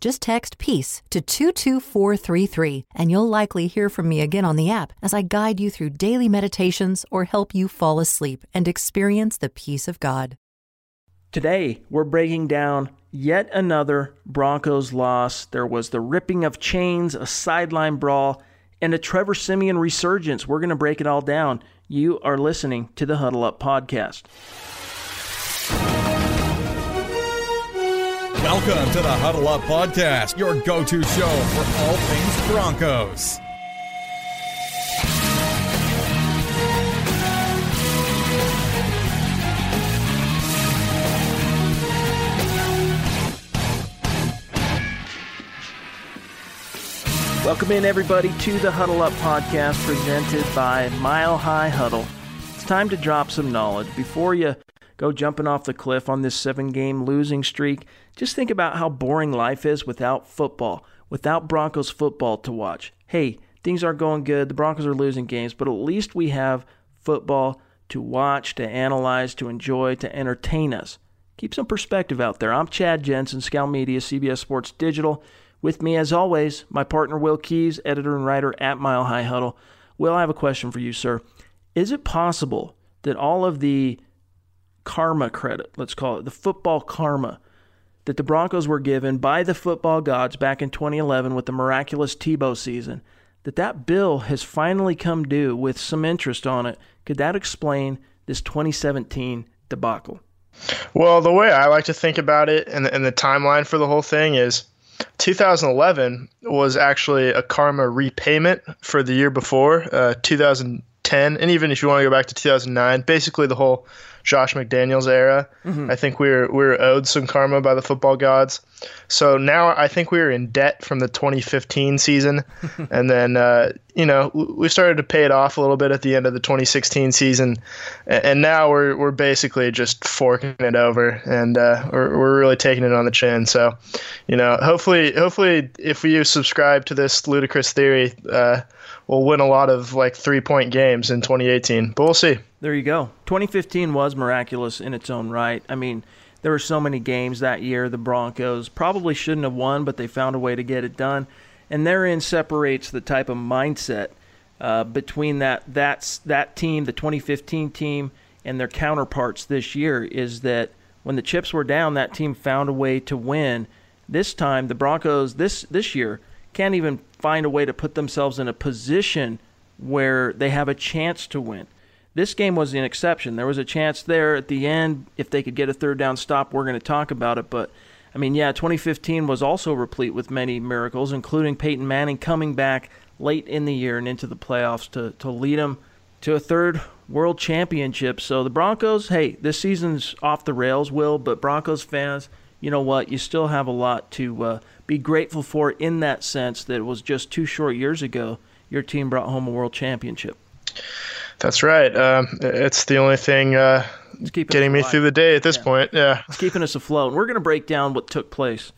Just text PEACE to 22433, and you'll likely hear from me again on the app as I guide you through daily meditations or help you fall asleep and experience the peace of God. Today, we're breaking down yet another Broncos loss. There was the ripping of chains, a sideline brawl, and a Trevor Siemian resurgence. We're going to break it all down. You are listening to the Huddle Up Podcast. Welcome to the Huddle Up Podcast, your go-to show for all things Broncos. Welcome in, everybody, to the Huddle Up Podcast presented by Mile High Huddle. It's time to drop some knowledge before you go jumping off the cliff on this 7-game losing streak. Just think about how boring life is without football, without Broncos football to watch. Hey, things are going good. The Broncos are losing games, but at least we have football to watch, to analyze, to enjoy, to entertain us. Keep some perspective out there. I'm Chad Jensen, Scout Media, CBS Sports Digital. With me, as always, my partner Will Keys, editor and writer at Mile High Huddle. Will, I have a question for you, sir. Is it possible that all of the karma credit, let's call it, the football karma that the Broncos were given by the football gods back in 2011 with the miraculous Tebow season, that bill has finally come due with some interest on it? Could that explain this 2017 debacle? Well, the way I like to think about it and the timeline for the whole thing is 2011 was actually a karma repayment for the year before, 2010, and even if you want to go back to 2009, basically the whole Josh McDaniels era. Mm-hmm. I think we were owed some karma by the football gods. So now I think we're in debt from the 2015 season, and then we started to pay it off a little bit at the end of the 2016 season, and now we're basically just forking it over, and we're really taking it on the chin. So, hopefully, if we subscribe to this ludicrous theory, we'll win a lot of like 3-point games in 2018, but we'll see. There you go. 2015 was miraculous in its own right. I mean, there were so many games that year the Broncos probably shouldn't have won, but they found a way to get it done. And therein separates the type of mindset between that team, the 2015 team, and their counterparts this year, is that when the chips were down, that team found a way to win. This time, the Broncos this year can't even find a way to put themselves in a position where they have a chance to win. This game was an exception. There was a chance there at the end. If they could get a third down stop, we're going to talk about it. But, 2015 was also replete with many miracles, including Peyton Manning coming back late in the year and into the playoffs to lead them to a third world championship. So the Broncos, hey, this season's off the rails, Will, but Broncos fans, you know what? You still have a lot to be grateful for, in that sense that it was just 2 short years ago your team brought home a world championship. That's right. It's the only thing getting me through the day at this point. Yeah, it's keeping us afloat. We're going to break down what took place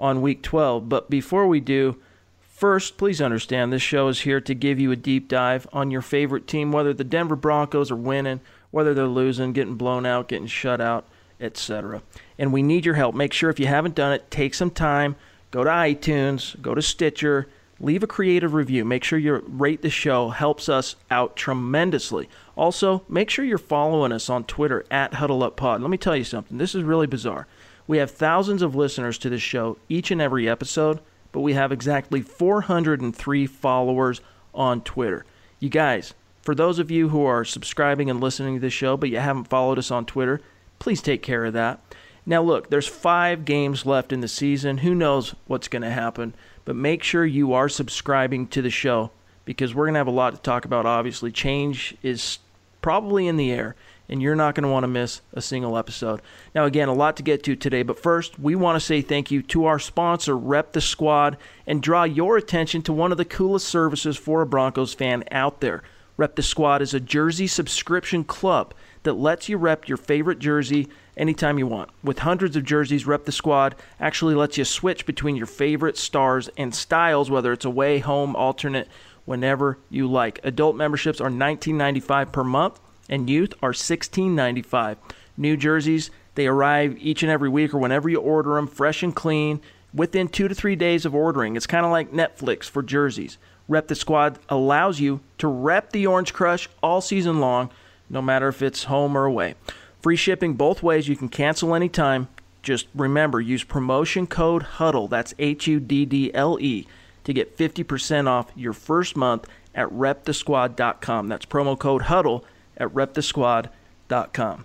on Week 12. But before we do, first, please understand this show is here to give you a deep dive on your favorite team, whether the Denver Broncos are winning, whether they're losing, getting blown out, getting shut out, etc. And we need your help. Make sure, if you haven't done it, take some time. Go to iTunes. Go to Stitcher. Leave a creative review. Make sure you rate the show. Helps us out tremendously. Also, make sure you're following us on Twitter at HuddleUpPod. Let me tell you something. This is really bizarre. We have thousands of listeners to this show each and every episode, but we have exactly 403 followers on Twitter. You guys, for those of you who are subscribing and listening to this show, but you haven't followed us on Twitter, please take care of that. Now look, there's 5 games left in the season. Who knows what's going to happen? But make sure you are subscribing to the show, because we're going to have a lot to talk about, obviously. Change is probably in the air, and you're not going to want to miss a single episode. Now, again, a lot to get to today. But first, we want to say thank you to our sponsor, Rep the Squad, and draw your attention to one of the coolest services for a Broncos fan out there. Rep the Squad is a jersey subscription club that lets you rep your favorite jersey anytime you want. With hundreds of jerseys, Rep the Squad actually lets you switch between your favorite stars and styles, whether it's away, home, alternate, whenever you like. Adult memberships are $19.95 per month, and youth are $16.95. New jerseys, they arrive each and every week or whenever you order them, fresh and clean, within 2 to 3 days of ordering. It's kind of like Netflix for jerseys. Rep the Squad allows you to rep the Orange Crush all season long, no matter if it's home or away. Free shipping both ways. You can cancel anytime. Just remember, use promotion code HUDDLE, that's HUDDLE, to get 50% off your first month at repthesquad.com. That's promo code HUDDLE at repthesquad.com.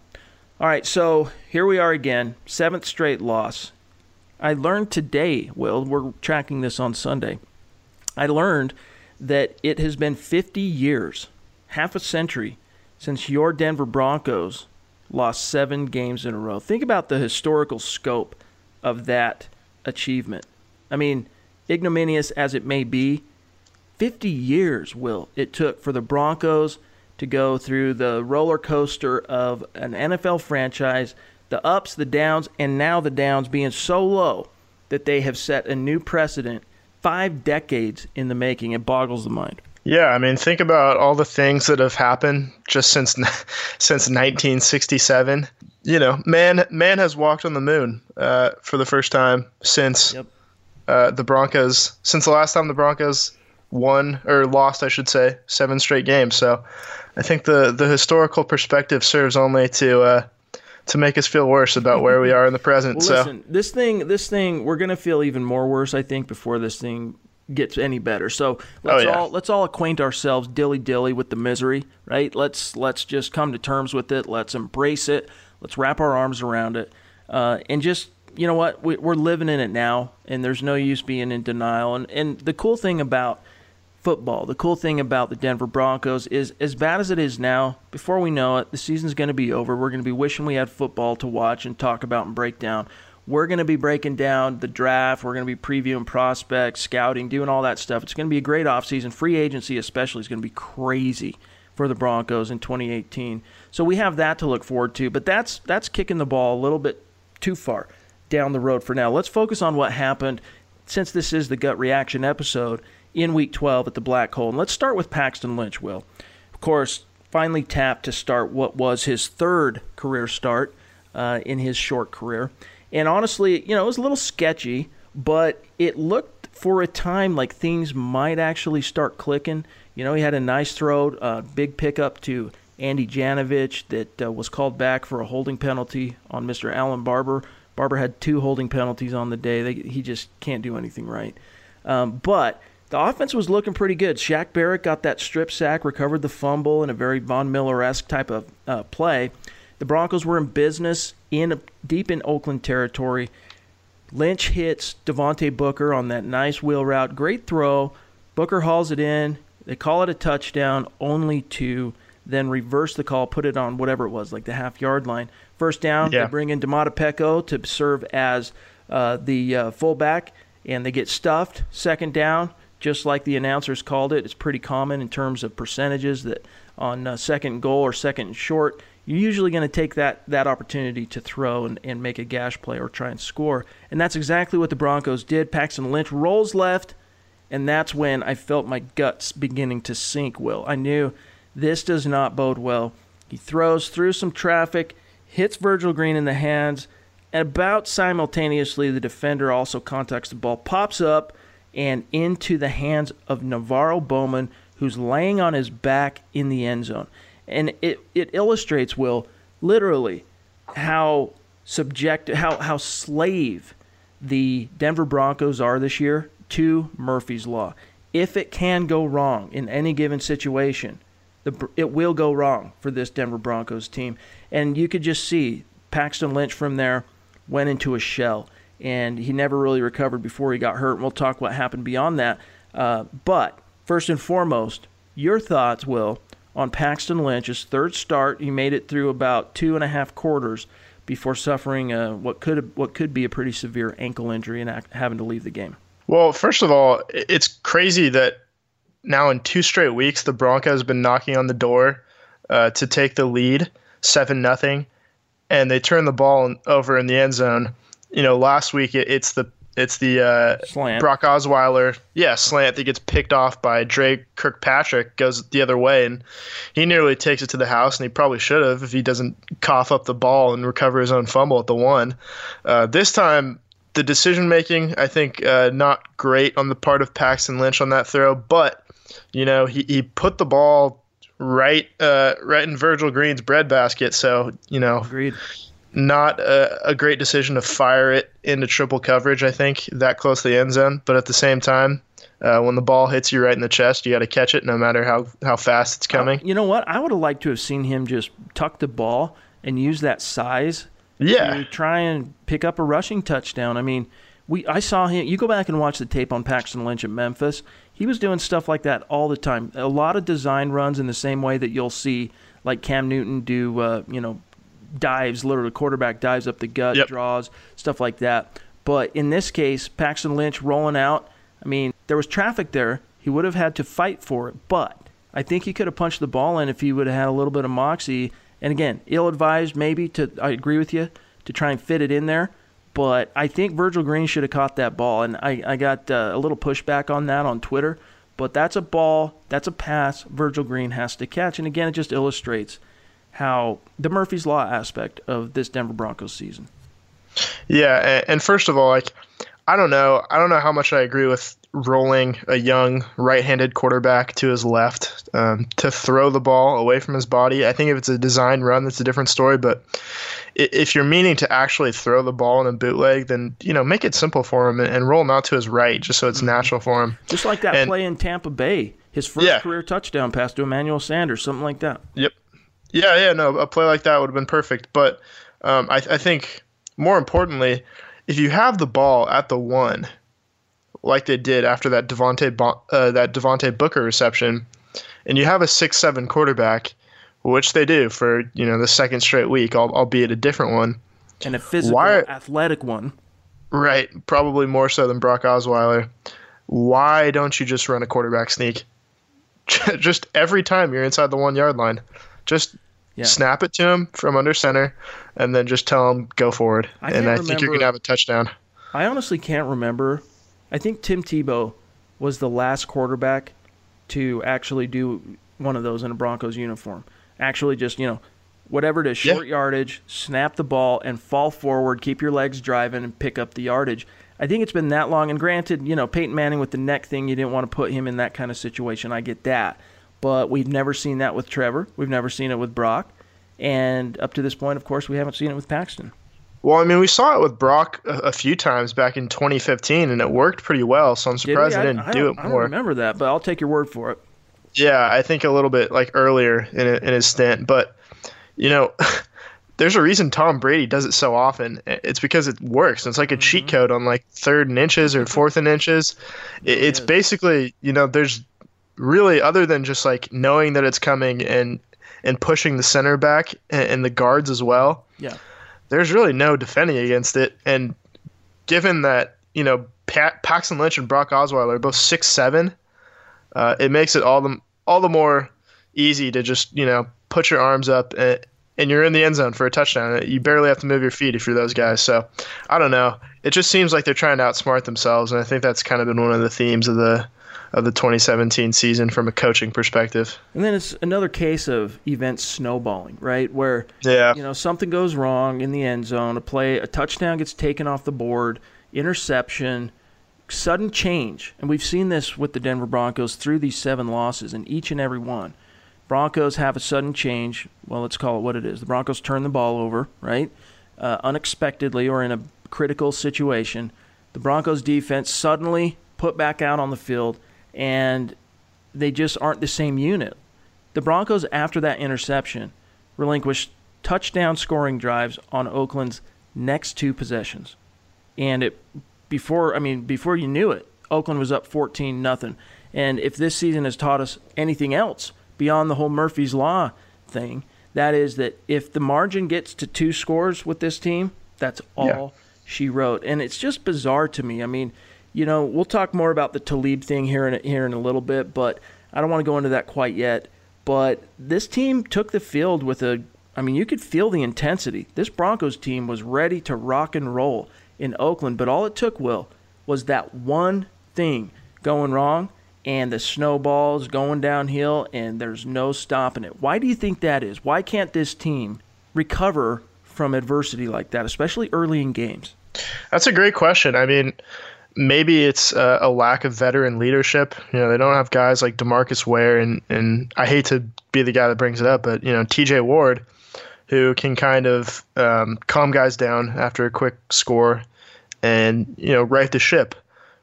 All right, so here we are again, seventh straight loss. I learned today, Will, we're tracking this on Sunday, I learned that it has been 50 years, half a century, since your Denver Broncos lost 7 games in a row. Think about the historical scope of that achievement. I mean, ignominious as it may be, 50 years, Will, it took for the Broncos to go through the roller coaster of an NFL franchise, the ups, the downs, and now the downs being so low that they have set a new precedent 5 decades in the making. It boggles the mind. Yeah, I mean, think about all the things that have happened just since 1967. You know, man has walked on the moon for the first time since the last time the Broncos won or lost, I should say, 7 straight games. So I think the historical perspective serves only to make us feel worse about where we are in the present. Well, so listen, this thing, we're gonna feel even more worse, I think, before this thing gets any better. So let's all acquaint ourselves dilly-dilly with the misery, right? Let's just come to terms with it. Let's embrace it. Let's wrap our arms around it, and just, you know what, we're living in it now, and there's no use being in denial. And the cool thing about football, the cool thing about the Denver Broncos is, as bad as it is now, before we know it, the season's going to be over. We're going to be wishing we had football to watch and talk about and break down. We're going to be breaking down the draft. We're going to be previewing prospects, scouting, doing all that stuff. It's going to be a great offseason. Free agency especially is going to be crazy for the Broncos in 2018. So we have that to look forward to, but that's kicking the ball a little bit too far down the road for now. Let's focus on what happened, since this is the gut reaction episode, in Week 12 at the Black Hole. And let's start with Paxton Lynch, Will. Of course, finally tapped to start what was his 3rd career start in his short career. And honestly, you know, it was a little sketchy, but it looked for a time like things might actually start clicking. You know, he had a nice throw, big pickup to Andy Janovich that was called back for a holding penalty on Mr. Alan Barber. Barber had 2 holding penalties on the day. He just can't do anything right. But the offense was looking pretty good. Shaq Barrett got that strip sack, recovered the fumble in a very Von Miller-esque type of play. The Broncos were in business deep in Oakland territory. Lynch hits Devontae Booker on that nice wheel route. Great throw. Booker hauls it in. They call it a touchdown, only 2. Then reverse the call, put it on whatever it was, like the half-yard line. First down, They bring in Demata Peko to serve as the fullback, and they get stuffed. Second down, just like the announcers called it. It's pretty common in terms of percentages that on second goal or second and short, you're usually going to take that opportunity to throw and make a gash play or try and score. And that's exactly what the Broncos did. Paxton Lynch rolls left, and that's when I felt my guts beginning to sink, Will. I knew this does not bode well. He throws through some traffic, hits Virgil Green in the hands, and about simultaneously the defender also contacts the ball, pops up, and into the hands of Navarro Bowman, who's laying on his back in the end zone. And it illustrates, Will, literally how subjective, how slave the Denver Broncos are this year to Murphy's Law. If it can go wrong in any given situation, it will go wrong for this Denver Broncos team. And you could just see Paxton Lynch from there went into a shell, and he never really recovered before he got hurt. And we'll talk what happened beyond that. But first and foremost, your thoughts, Will, on Paxton Lynch's 3rd start. He made it through about 2.5 quarters before suffering what could be a pretty severe ankle injury and having to leave the game. Well, first of all, it's crazy that now in 2 straight weeks, the Broncos have been knocking on the door to take the lead 7-0, and they turn the ball over in the end zone. You know, last week it's the slant. Brock Osweiler slant that gets picked off by Drake Kirkpatrick, goes the other way, and he nearly takes it to the house, and he probably should have if he doesn't cough up the ball and recover his own fumble at the one. This time, the decision-making, I think, not great on the part of Paxton Lynch on that throw, but you know, he put the ball right in Virgil Green's breadbasket, so you know. Agreed. Not a great decision to fire it into triple coverage, I think, that close to the end zone. But at the same time, when the ball hits you right in the chest, you got to catch it no matter how fast it's coming. You know what? I would have liked to have seen him just tuck the ball and use that size to try and pick up a rushing touchdown. I mean, I saw him. You go back and watch the tape on Paxton Lynch at Memphis. He was doing stuff like that all the time. A lot of design runs in the same way that you'll see like Cam Newton do, dives, literally quarterback dives up the gut, draws, stuff like that. But in this case, Paxton Lynch rolling out, I mean, there was traffic there. He would have had to fight for it, but I think he could have punched the ball in if he would have had a little bit of moxie. And again, ill-advised maybe I agree with you, to try and fit it in there. But I think Virgil Green should have caught that ball. And I got a little pushback on that on Twitter. But that's a ball, that's a pass Virgil Green has to catch. And again, it just illustrates how the Murphy's Law aspect of this Denver Broncos season. Yeah, and first of all, like, I don't know how much I agree with rolling a young right-handed quarterback to his left to throw the ball away from his body. I think if it's a design run, that's a different story. But if you're meaning to actually throw the ball in a bootleg, then you know, make it simple for him and roll him out to his right, just so it's natural for him. Just like that play in Tampa Bay, his first career touchdown pass to Emmanuel Sanders, something like that. Yep. Yeah, no, a play like that would have been perfect. But I think more importantly, if you have the ball at the one, like they did after that Devontae Booker reception, and you have a 6'7" quarterback, which they do for the second straight week, albeit a different one, and a physical, athletic one, right? Probably more so than Brock Osweiler. Why don't you just run a quarterback sneak? Just every time you're inside the 1 yard line. Just snap it to him from under center, and then just tell him, go forward. I think you're going to have a touchdown. I honestly can't remember. I think Tim Tebow was the last quarterback to actually do one of those in a Broncos uniform. Actually just, whatever to short yardage, snap the ball, and fall forward, keep your legs driving, and pick up the yardage. I think it's been that long. And granted, Peyton Manning with the neck thing, you didn't want to put him in that kind of situation. I get that. But we've never seen that with Trevor. We've never seen it with Brock. And up to this point, of course, we haven't seen it with Paxton. Well, I mean, we saw it with Brock a few times back in 2015, and it worked pretty well. So I'm surprised I didn't do it more. I don't remember that, but I'll take your word for it. Yeah, I think a little bit like earlier in his stint. But, there's a reason Tom Brady does it so often. It's because it works. It's like a cheat code on like third and inches or fourth and inches. It's basically, there's – really, other than just like knowing that it's coming and pushing the center back and the guards as well, there's really no defending against it. And given that, Paxton Lynch and Brock Osweiler are both 6'7", it makes it all the more easy to just put your arms up and you're in the end zone for a touchdown. You barely have to move your feet if you're those guys. So I don't know. It just seems like they're trying to outsmart themselves, and I think that's kind of been one of the themes of the 2017 season from a coaching perspective. And then it's another case of events snowballing, right? Where something goes wrong in the end zone, a touchdown gets taken off the board, interception, sudden change. And we've seen this with the Denver Broncos through these 7 losses, and each and every one. Broncos have a sudden change. Well, let's call it what it is. The Broncos turn the ball over, right? Unexpectedly or in a critical situation. The Broncos defense suddenly put back out on the field, and they just aren't the same unit. The Broncos, after that interception, relinquished touchdown scoring drives on Oakland's next 2 possessions. And before you knew it, Oakland was up 14-0. And if this season has taught us anything else beyond the whole Murphy's Law thing, that is that if the margin gets to 2 scores with this team, that's all she wrote. And it's just bizarre to me. I mean, we'll talk more about the Talib thing here in a little bit, but I don't want to go into that quite yet. But this team took the field with a I mean, you could feel the intensity. This Broncos team was ready to rock and roll in Oakland, but all it took, Will, was that one thing going wrong and the snowball's going downhill and there's no stopping it. Why do you think that is? Why can't this team recover from adversity like that, especially early in games? That's a great question. I mean, maybe it's a lack of veteran leadership. You know, they don't have guys like DeMarcus Ware, and I hate to be the guy that brings it up, but, you know, TJ Ward, who can kind of calm guys down after a quick score and, you know, right the ship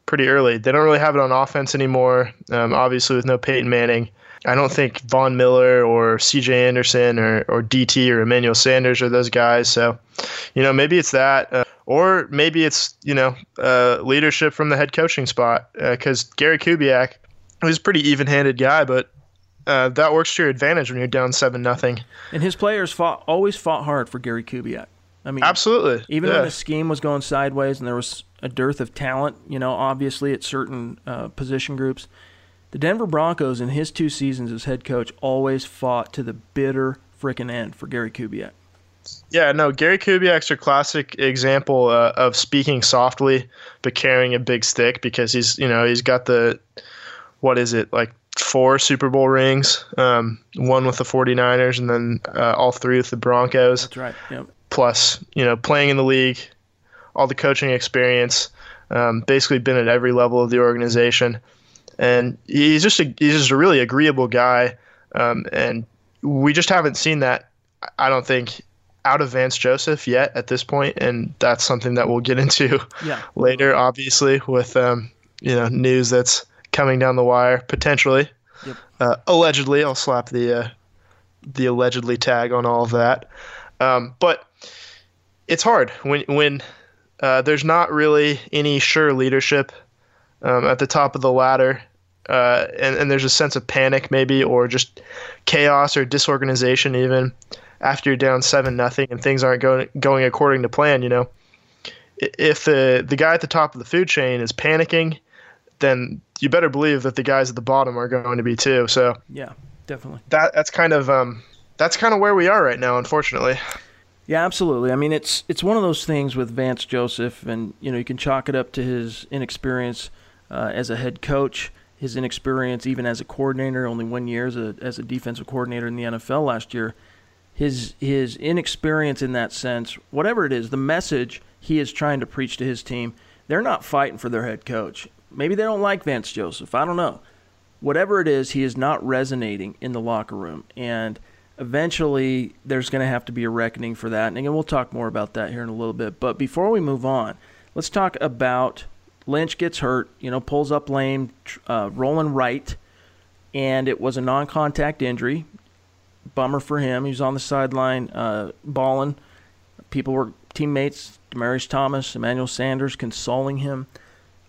pretty early. They don't really have it on offense anymore, obviously with no Peyton Manning. I don't think Von Miller or C.J. Anderson or DT or Emmanuel Sanders are those guys. So, you know, maybe it's that. Or maybe it's, you know, leadership from the head coaching spot, because Gary Kubiak, who's a pretty even-handed guy, but that works to your advantage when you're down 7-0. And his players always fought hard for Gary Kubiak. I mean, absolutely. Even when the scheme was going sideways and there was a dearth of talent, you know, obviously at certain position groups, the Denver Broncos in his two seasons as head coach always fought to the bitter frickin' end for Gary Kubiak. Yeah, no, Gary Kubiak's a classic example of speaking softly but carrying a big stick, because he's, you know, he's got the, what is it, like 4 Super Bowl rings, one with the 49ers and then all 3 with the Broncos. That's right, yep. Plus, you know, playing in the league, all the coaching experience, basically been at every level of the organization. And he's just a really agreeable guy, and we just haven't seen that, I don't think, out of Vance Joseph yet at this point, and that's something that we'll get into later, obviously, with you know, news that's coming down the wire potentially. Yep. Allegedly, I'll slap the allegedly tag on all of that, but it's hard when there's not really any sure leadership at the top of the ladder. And there's a sense of panic maybe, or just chaos or disorganization even after you're down 7-0 and things aren't going according to plan. You know, if the guy at the top of the food chain is panicking, then you better believe that the guys at the bottom are going to be too. So yeah, definitely. That's kind of where we are right now, unfortunately. Yeah, absolutely. I mean, it's one of those things with Vance Joseph, and you know, you can chalk it up to his inexperience as a head coach, his inexperience even as a coordinator, only 1 year as a defensive coordinator in the NFL last year. His inexperience in that sense, whatever it is, the message he is trying to preach to his team, they're not fighting for their head coach. Maybe they don't like Vance Joseph. I don't know. Whatever it is, he is not resonating in the locker room. And eventually there's going to have to be a reckoning for that. And again, we'll talk more about that here in a little bit. But before we move on, let's talk about Lynch gets hurt, you know, pulls up lame, rolling right, and it was a non-contact injury. Bummer for him. He was on the sideline balling. People were teammates, Demaryius Thomas, Emmanuel Sanders, consoling him.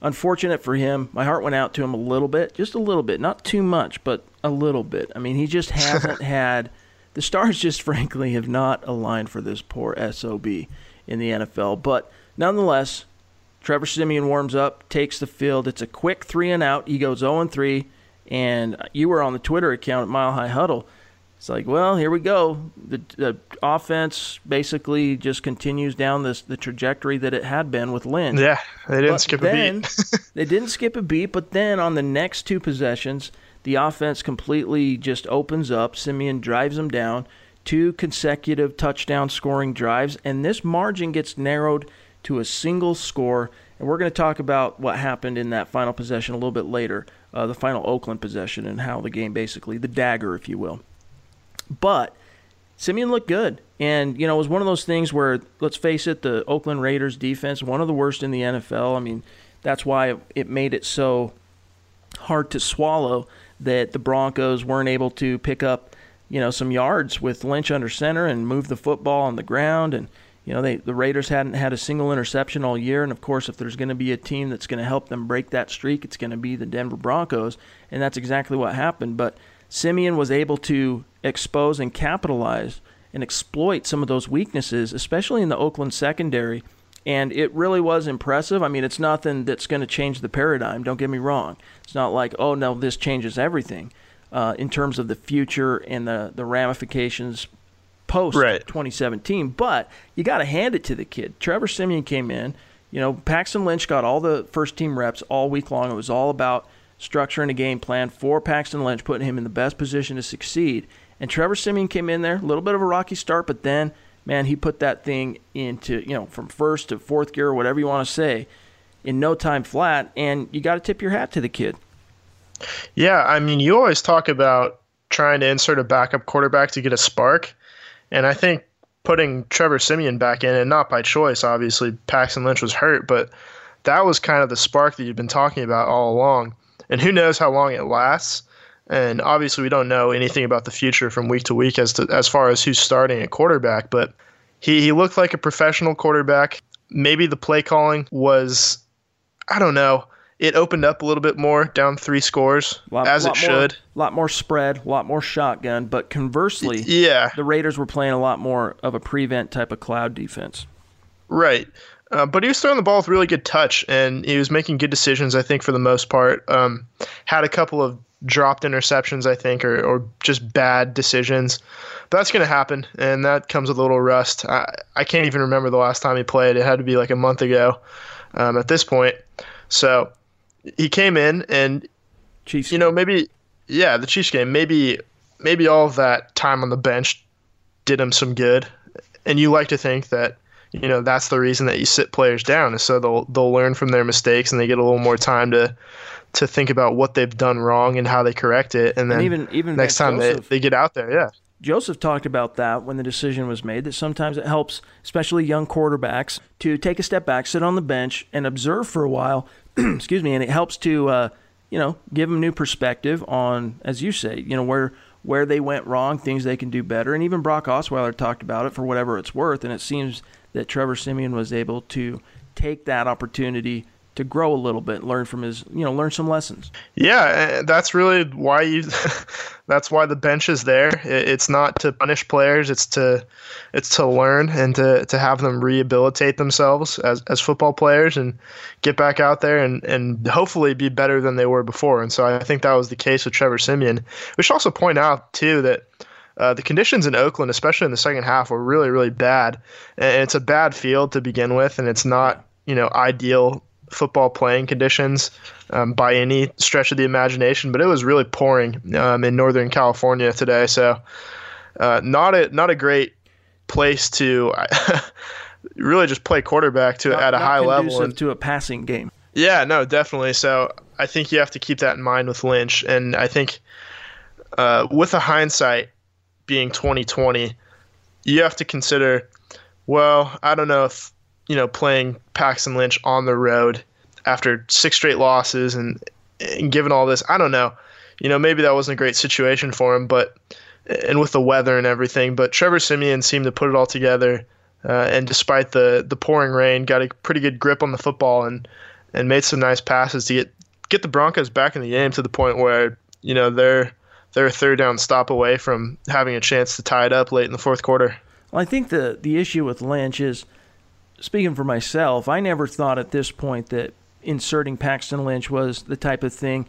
Unfortunate for him. My heart went out to him a little bit, just a little bit, not too much, but a little bit. I mean, he just hasn't had – the stars just frankly have not aligned for this poor SOB in the NFL. But nonetheless – Trevor Siemian warms up, takes the field. It's a quick 3-and-out. He goes 0-3, and you were on the Twitter account at Mile High Huddle. It's like, well, here we go. The offense basically just continues down the trajectory that it had been with Lynch. Yeah, they didn't skip a beat, but then on the next 2 possessions, the offense completely just opens up. Siemian drives them down, 2 consecutive touchdown scoring drives, and this margin gets narrowed to a single score, and we're going to talk about what happened in that final possession a little bit later, the final Oakland possession, and how the game basically, the dagger, if you will. But Siemian looked good, and you know, it was one of those things where, let's face it, the Oakland Raiders defense, one of the worst in the NFL. I mean, that's why it made it so hard to swallow that the Broncos weren't able to pick up, you know, some yards with Lynch under center and move the football on the ground. And you know, the Raiders hadn't had a single interception all year, and of course, if there's going to be a team that's going to help them break that streak, it's going to be the Denver Broncos, and that's exactly what happened. But Siemian was able to expose and capitalize and exploit some of those weaknesses, especially in the Oakland secondary, and it really was impressive. I mean, it's nothing that's going to change the paradigm, don't get me wrong. It's not like, oh, no, this changes everything in terms of the future and the ramifications post-2017. Right. But you got to hand it to the kid. Trevor Siemian came in. You know, Paxton Lynch got all the first-team reps all week long. It was all about structuring a game plan for Paxton Lynch, putting him in the best position to succeed. And Trevor Siemian came in there, a little bit of a rocky start, but then, man, he put that thing into, you know, from first to fourth gear, whatever you want to say, in no time flat, and you got to tip your hat to the kid. Yeah, I mean, you always talk about trying to insert a backup quarterback to get a spark, and I think putting Trevor Siemian back in, and not by choice, obviously, Paxton Lynch was hurt, but that was kind of the spark that you've been talking about all along. And who knows how long it lasts, and obviously we don't know anything about the future from week to week as far as who's starting at quarterback, but he looked like a professional quarterback. Maybe the play calling was, I don't know, it opened up a little bit more, down 3 scores, as it should. A lot more spread, a lot more shotgun, but conversely, the Raiders were playing a lot more of a prevent type of cloud defense. Right. But he was throwing the ball with really good touch, and he was making good decisions, I think, for the most part. Had a couple of dropped interceptions, I think, or just bad decisions. But that's going to happen, and that comes with a little rust. I can't even remember the last time he played. It had to be like a month ago at this point. So he came in, and Chiefs, you know, maybe the Chiefs game, maybe all of that time on the bench did him some good, and you like to think that, you know, that's the reason that you sit players down, is so they'll learn from their mistakes and they get a little more time to think about what they've done wrong and how they correct it, and then even next time they get out there. Yeah, Joseph talked about that when the decision was made, that sometimes it helps, especially young quarterbacks, to take a step back, sit on the bench, and observe for a while. Excuse me, and it helps to give them new perspective on, as you say, you know, where they went wrong, things they can do better. And even Brock Osweiler talked about it, for whatever it's worth, and it seems that Trevor Siemian was able to take that opportunity to grow a little bit, learn from his, you know, learn some lessons. Yeah, that's really why that's why the bench is there. It's not to punish players, it's to learn and to have them rehabilitate themselves as football players and get back out there and hopefully be better than they were before. And so I think that was the case with Trevor Siemian. We should also point out too that the conditions in Oakland, especially in the second half, were really, really bad. And it's a bad field to begin with, and it's not, you know, ideal football playing conditions by any stretch of the imagination, but it was really pouring in Northern California today. So not a great place to really just play quarterback at a high level. And to a passing game. Yeah, no, definitely. So I think you have to keep that in mind with Lynch. And I think with a hindsight being 2020, you have to consider, well, I don't know if, you know, playing Paxton Lynch on the road after 6 straight losses and given all this, I don't know, you know, maybe that wasn't a great situation for him, but, and with the weather and everything, but Trevor Siemian seemed to put it all together. And despite the pouring rain, got a pretty good grip on the football and made some nice passes to get the Broncos back in the game, to the point where, you know, they're a 3rd down stop away from having a chance to tie it up late in the 4th quarter. Well, I think the issue with Lynch is, speaking for myself, I never thought at this point that inserting Paxton Lynch was the type of thing.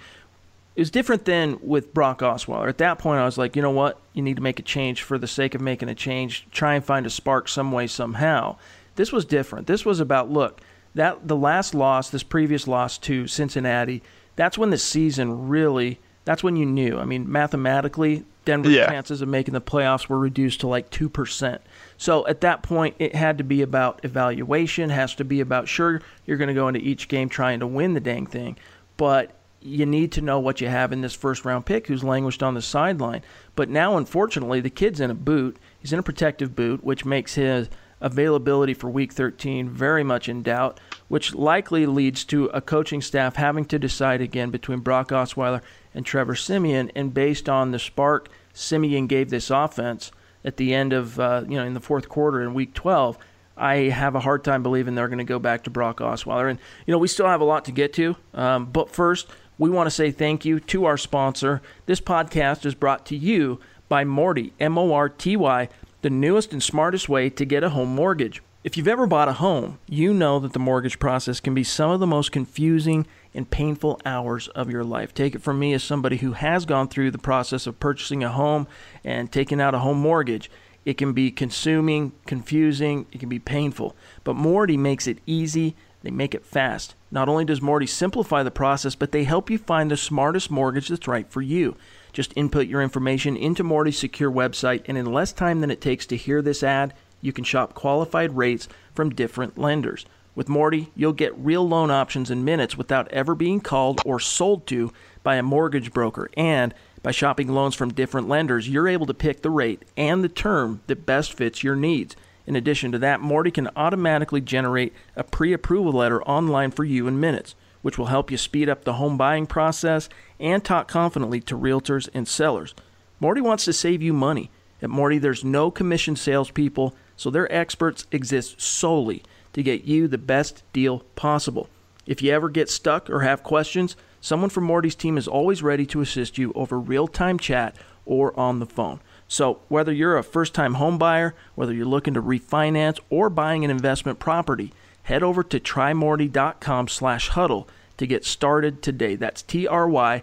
It was different than with Brock Osweiler. At that point, I was like, you know what? You need to make a change for the sake of making a change. Try and find a spark some way, somehow. This was different. This was about, look, that the last loss, this previous loss to Cincinnati, that's when the season really – that's when you knew. I mean, mathematically, Denver's chances of making the playoffs were reduced to like 2%. So at that point, it had to be about evaluation, has to be about, sure, you're going to go into each game trying to win the dang thing, but you need to know what you have in this first-round pick who's languished on the sideline. But now, unfortunately, the kid's in a boot. He's in a protective boot, which makes his availability for Week 13 very much in doubt, which likely leads to a coaching staff having to decide again between Brock Osweiler and Trevor Siemian. And based on the spark Siemian gave this offense at the end of, in the 4th quarter in Week 12, I have a hard time believing they're going to go back to Brock Osweiler. And, you know, we still have a lot to get to, but first, we want to say thank you to our sponsor. This podcast is brought to you by Morty, M-O-R-T-Y, the newest and smartest way to get a home mortgage. If you've ever bought a home, you know that the mortgage process can be some of the most confusing and painful hours of your life. Take it from me as somebody who has gone through the process of purchasing a home and taking out a home mortgage. It can be consuming, confusing, it can be painful. But Morty makes it easy, they make it fast. Not only does Morty simplify the process, but they help you find the smartest mortgage that's right for you. Just input your information into Morty's secure website, and in less time than it takes to hear this ad, you can shop qualified rates from different lenders. With Morty, you'll get real loan options in minutes without ever being called or sold to by a mortgage broker. And by shopping loans from different lenders, you're able to pick the rate and the term that best fits your needs. In addition to that, Morty can automatically generate a pre-approval letter online for you in minutes, which will help you speed up the home buying process and talk confidently to realtors and sellers. Morty wants to save you money. At Morty, there's no commission salespeople, so their experts exist solely to get you the best deal possible. If you ever get stuck or have questions, someone from Morty's team is always ready to assist you over real-time chat or on the phone. So whether you're a first-time home buyer, whether you're looking to refinance or buying an investment property, head over to trymorty.com/huddle to get started today. That's TRYMORTY,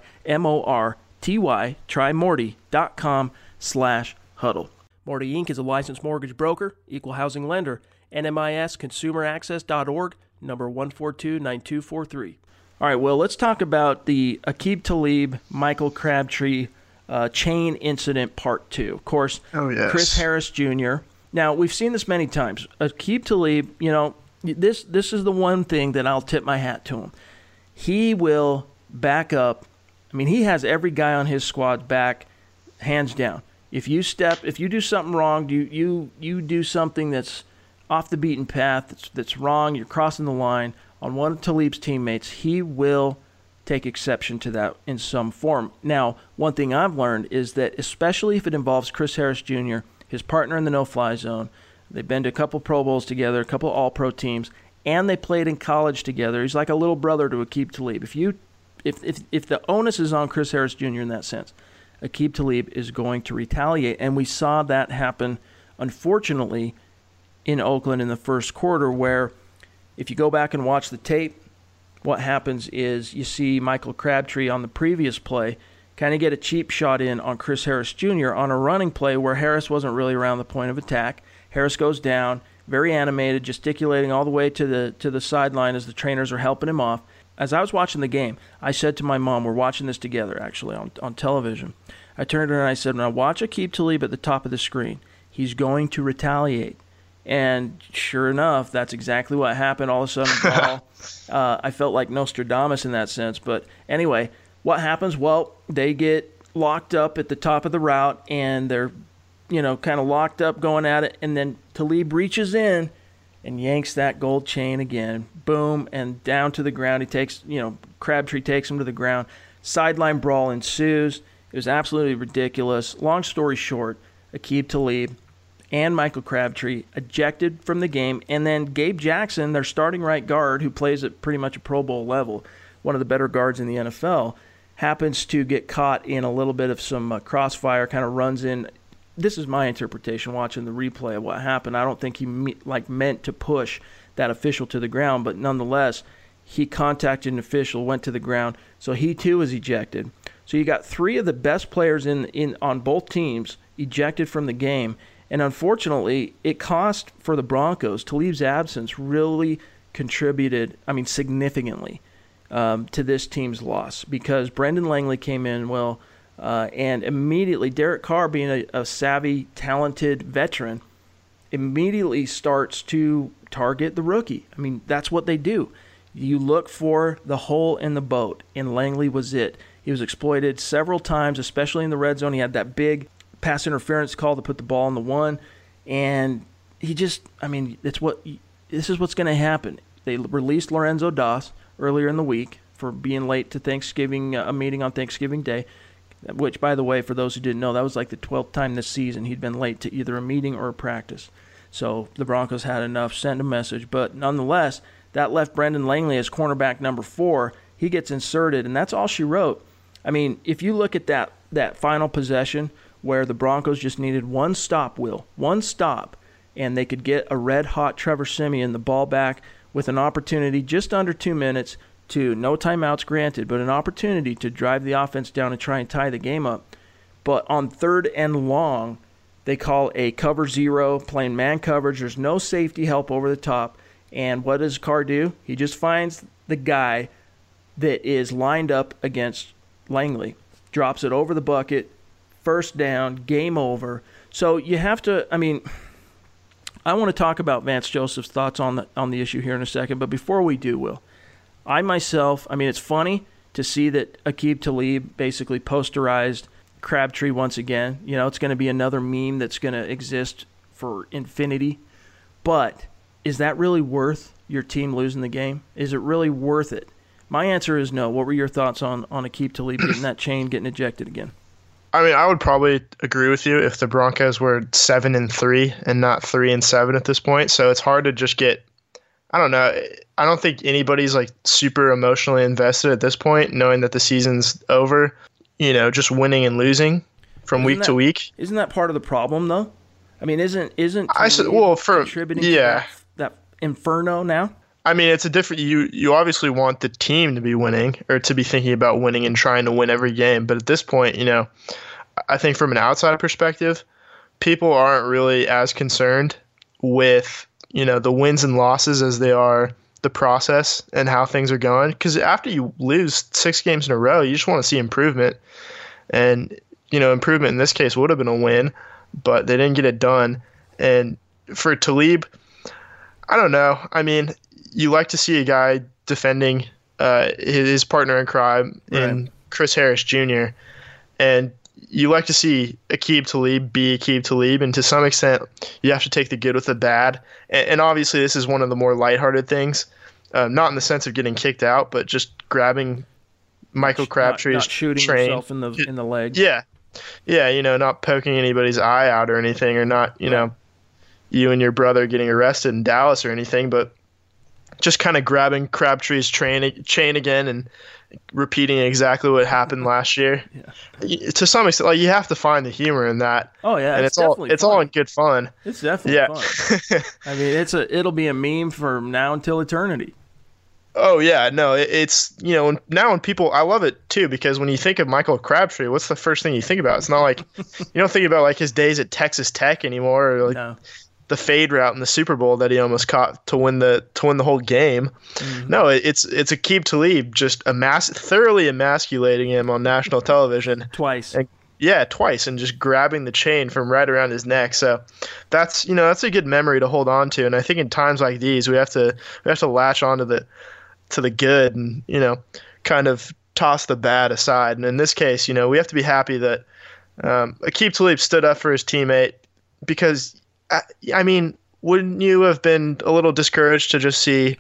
trymorty.com/huddle. Morty Inc. is a licensed mortgage broker, equal housing lender, NMIS ConsumerAccess.org, number 1429243. All right, well, let's talk about the Aqib Talib, Michael Crabtree chain incident part two. Of course, Chris Harris Jr. Now, we've seen this many times. Aqib Talib, you know, this is the one thing that I'll tip my hat to him. He will back up. I mean, he has every guy on his squad back, hands down. If you do something wrong, you do something that's off the beaten path, that's wrong, you're crossing the line on one of Talib's teammates, he will take exception to that in some form. Now, one thing I've learned is that, especially if it involves Chris Harris Jr., his partner in the no-fly zone, they've been to a couple Pro Bowls together, a couple All-Pro teams, and they played in college together. He's like a little brother to Aqib Talib. If the onus is on Chris Harris Jr. in that sense, Aqib Talib is going to retaliate, and we saw that happen, unfortunately, in Oakland in the first quarter, where if you go back and watch the tape, what happens is you see Michael Crabtree on the previous play kind of get a cheap shot in on Chris Harris Jr. on a running play where Harris wasn't really around the point of attack. Harris goes down, very animated, gesticulating all the way to the sideline as the trainers are helping him off. As I was watching the game, I said to my mom, we're watching this together actually on television. I turned to her and I said, when I watch Aqib Talib at the top of the screen, he's going to retaliate. And sure enough, that's exactly what happened. All of a sudden, I felt like Nostradamus in that sense. But anyway, what happens? Well, they get locked up at the top of the route, and they're, you know, kind of locked up going at it. And then Talib reaches in and yanks that gold chain again. Boom, and down to the ground. Crabtree takes him to the ground. Sideline brawl ensues. It was absolutely ridiculous. Long story short, Aqib Talib and Michael Crabtree ejected from the game. And then Gabe Jackson, their starting right guard, who plays at pretty much a Pro Bowl level, one of the better guards in the NFL, happens to get caught in a little bit of some crossfire, kind of runs in. This is my interpretation watching the replay of what happened. I don't think he meant to push that official to the ground, but nonetheless, he contacted an official, went to the ground, so he too is ejected. So you got three of the best players on both teams ejected from the game. And unfortunately, it cost for the Broncos. Talib's absence really contributed, significantly, to this team's loss, because Brendan Langley came in and immediately Derek Carr, being a savvy, talented veteran, immediately starts to target the rookie. I mean, that's what they do. You look for the hole in the boat, and Langley was it. He was exploited several times, especially in the red zone. He had that big pass interference call to put the ball on the one, and he just, this is what's going to happen. They released Lorenzo Doss earlier in the week for being late to Thanksgiving, a meeting on Thanksgiving Day, which, by the way, for those who didn't know, that was like the 12th time this season he'd been late to either a meeting or a practice. So the Broncos had enough, sent a message, but nonetheless, that left Brendan Langley as cornerback number 4. He gets inserted, and that's all she wrote. I mean, if you look at that final possession, where the Broncos just needed one stop, and they could get a red-hot Trevor Siemian the ball back with an opportunity just under 2 minutes to, no timeouts granted, but an opportunity to drive the offense down and try and tie the game up. But on third and long, They call a cover zero, playing man coverage. There's no safety help over the top. And what does Carr do? He just finds the guy that is lined up against Langley, drops it over the bucket, first down, game over. So you have to, I mean, I want to talk about Vance Joseph's thoughts on the issue here in a second. But before we do, Will, I mean, it's funny to see that Aqib Talib basically posterized Crabtree once again. You know, it's going to be another meme that's going to exist for infinity. But is that really worth your team losing the game? Is it really worth it? My answer is no. What were your thoughts on Aqib Talib getting that chain, getting ejected again? I mean, I would probably agree with you if the Broncos were 7-3 and not 3-7 at this point. So it's hard to just get, I don't know. I don't think anybody's like super emotionally invested at this point, knowing that the season's over, you know, just winning and losing from week to week. Isn't that part of the problem though? I mean, isn't contributing to that inferno now? I mean, it's a different. You obviously want the team to be winning or to be thinking about winning and trying to win every game. But at this point, you know, I think from an outside perspective, people aren't really as concerned with, you know, the wins and losses as they are the process and how things are going. Because after you lose 6 games in a row, you just want to see improvement. And, you know, improvement in this case would have been a win, but they didn't get it done. And for Talib, I don't know. I mean, you like to see a guy defending his partner in crime in Chris Harris Jr. And you like to see Aqib Talib be Aqib Talib. And to some extent, you have to take the good with the bad. And obviously, this is one of the more lighthearted things, not in the sense of getting kicked out, but just grabbing Michael Crabtree's not shooting himself in the leg. Yeah. Yeah, you know, not poking anybody's eye out or anything, or not, you know, you and your brother getting arrested in Dallas or anything, but just kind of grabbing Crabtree's chain again and repeating exactly what happened last year. Yeah. To some extent, like, you have to find the humor in that. Oh yeah, and it's all in good fun. It's definitely fun. I mean, it'll be a meme from now until eternity. Oh yeah, no, it's, you know, now when people, I love it too, because when you think of Michael Crabtree, what's the first thing you think about? It's not like you don't think about like his days at Texas Tech anymore, or like the fade route in the Super Bowl that he almost caught to win the whole game. Mm-hmm. No, it's Aqib Talib just thoroughly emasculating him on national television twice. And, twice, and just grabbing the chain from right around his neck. So that's, you know, that's a good memory to hold on to. And I think in times like these, we have to latch onto the good and, you know, kind of toss the bad aside. And in this case, you know, we have to be happy that Aqib Talib stood up for his teammate, because, I mean, wouldn't you have been a little discouraged to just see,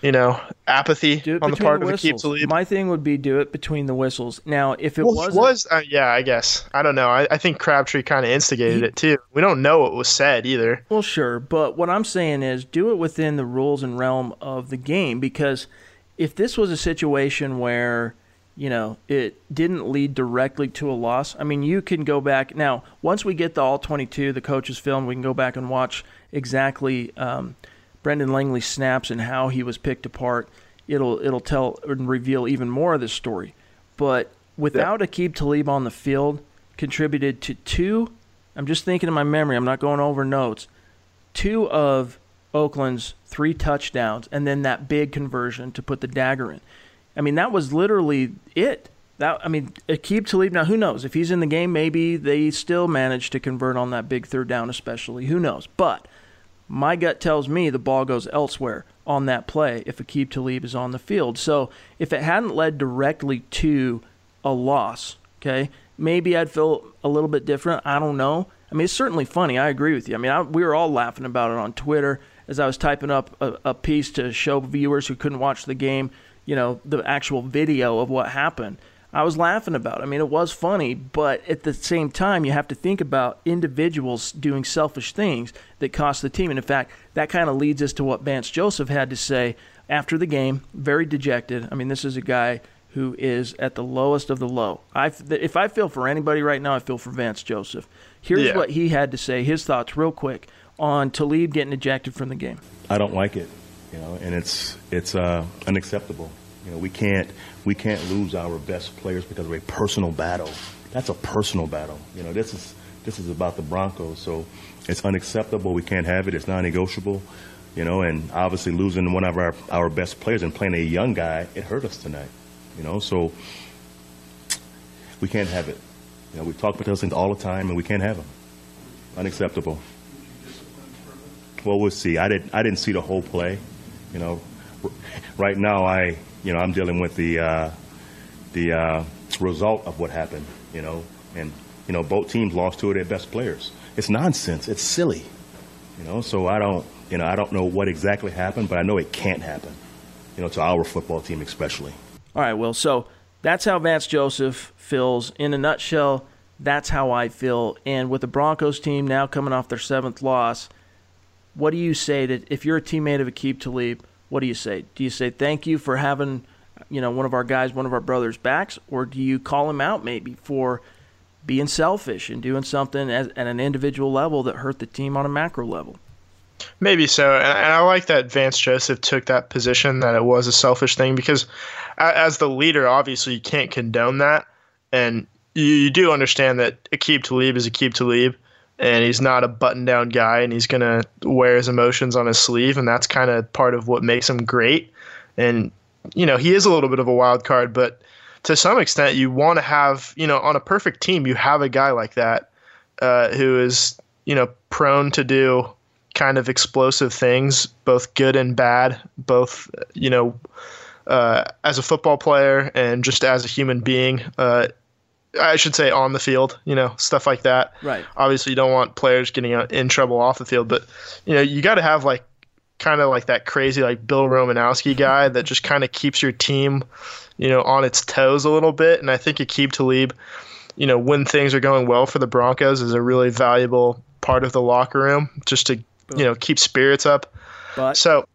you know, apathy on the part of Aqib Talib? My thing would be do it between the whistles. Now, if it wasn't... yeah, I guess. I don't know. I think Crabtree kind of instigated it, too. We don't know what was said, either. Well, sure, but what I'm saying is do it within the rules and realm of the game, because if this was a situation where, you know, it didn't lead directly to a loss. I mean, you can go back. Now, once we get the All-22, the coach's film, we can go back and watch exactly Brendan Langley's snaps and how he was picked apart. It'll tell and reveal even more of this story. But without Aqib Talib on the field, contributed to 2, I'm just thinking in my memory, I'm not going over notes, 2 of Oakland's 3 touchdowns, and then that big conversion to put the dagger in. I mean, that was literally it. Aqib Talib, now who knows? If he's in the game, maybe they still manage to convert on that big third down especially. Who knows? But my gut tells me the ball goes elsewhere on that play if Aqib Talib is on the field. So if it hadn't led directly to a loss, okay, maybe I'd feel a little bit different. I don't know. I mean, it's certainly funny. I agree with you. I mean, we were all laughing about it on Twitter as I was typing up a piece to show viewers who couldn't watch the game, you know, the actual video of what happened. I was laughing about it. I mean, it was funny, but at the same time, you have to think about individuals doing selfish things that cost the team. And in fact, that kind of leads us to what Vance Joseph had to say after the game, very dejected. I mean, this is a guy who is at the lowest of the low. If I feel for anybody right now, I feel for Vance Joseph. Here's what he had to say, his thoughts real quick on Talib getting ejected from the game. I don't like it. You know, and it's unacceptable. You know, we can't lose our best players because of a personal battle. That's a personal battle. You know, this is This is about the Broncos. So it's unacceptable. We can't have it. It's non-negotiable. You know, and obviously losing one of our best players and playing a young guy, it hurt us tonight. You know, so we can't have it. You know, we talk about those things all the time, and we can't have them. Unacceptable. Well, we'll see. I didn't see the whole play. You know, right now I'm dealing with the result of what happened. You know, and you know both teams lost two of their best players. It's nonsense. It's silly. You know, so I don't know what exactly happened, but I know it can't happen, you know, to our football team especially. All right, Will, so that's how Vance Joseph feels. In a nutshell, that's how I feel. And with the Broncos team now coming off their 7th loss, what do you say to, if you're a teammate of Aqib Talib, what do you say? Do you say thank you for having, you know, one of our guys, one of our brothers' backs, or do you call him out maybe for being selfish and doing something at an individual level that hurt the team on a macro level? Maybe so, and I like that Vance Joseph took that position that it was a selfish thing, because as the leader, obviously you can't condone that, and you do understand that Aqib Talib is Aqib Talib, and he's not a button-down guy, and he's going to wear his emotions on his sleeve, and that's kind of part of what makes him great. And, you know, he is a little bit of a wild card, but to some extent you want to have, you know, on a perfect team, you have a guy like that who is, you know, prone to do kind of explosive things, both good and bad, both, you know, as a football player and just as a human being, I should say on the field, you know, stuff like that. Right. Obviously you don't want players getting in trouble off the field, but you know, you got to have like, kind of like that crazy, like Bill Romanowski guy that just kind of keeps your team, you know, on its toes a little bit. And I think Aqib Talib, you know, when things are going well for the Broncos, is a really valuable part of the locker room just to, you know, keep spirits up. But so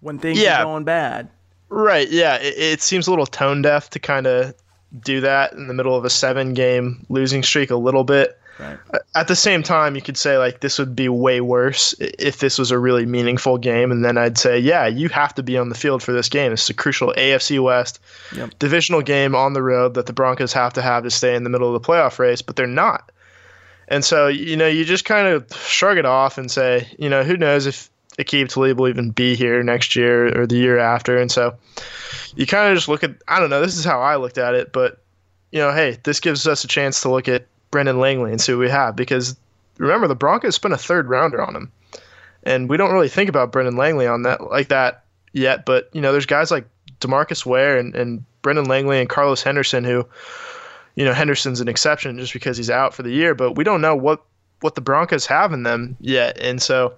when things are going bad. Right, yeah. It seems a little tone deaf to kind of do that in the middle of a 7-game losing streak a little bit. Right. At the same time, you could say, like, this would be way worse if this was a really meaningful game. And then I'd say, yeah, you have to be on the field for this game. It's a crucial AFC West divisional game on the road that the Broncos have to stay in the middle of the playoff race, but they're not. And so, you know, you just kind of shrug it off and say, you know, who knows if Aqib Talib will even be here next year or the year after. And so you kind of just look at, I don't know, this is how I looked at it, but, you know, hey, this gives us a chance to look at Brendan Langley and see what we have. Because remember, the Broncos spent a 3rd rounder on him. And we don't really think about Brendan Langley on that like that yet. But, you know, there's guys like DeMarcus Ware and Brendan Langley and Carlos Henderson who, you know, Henderson's an exception just because he's out for the year, but we don't know what the Broncos have in them yet. And so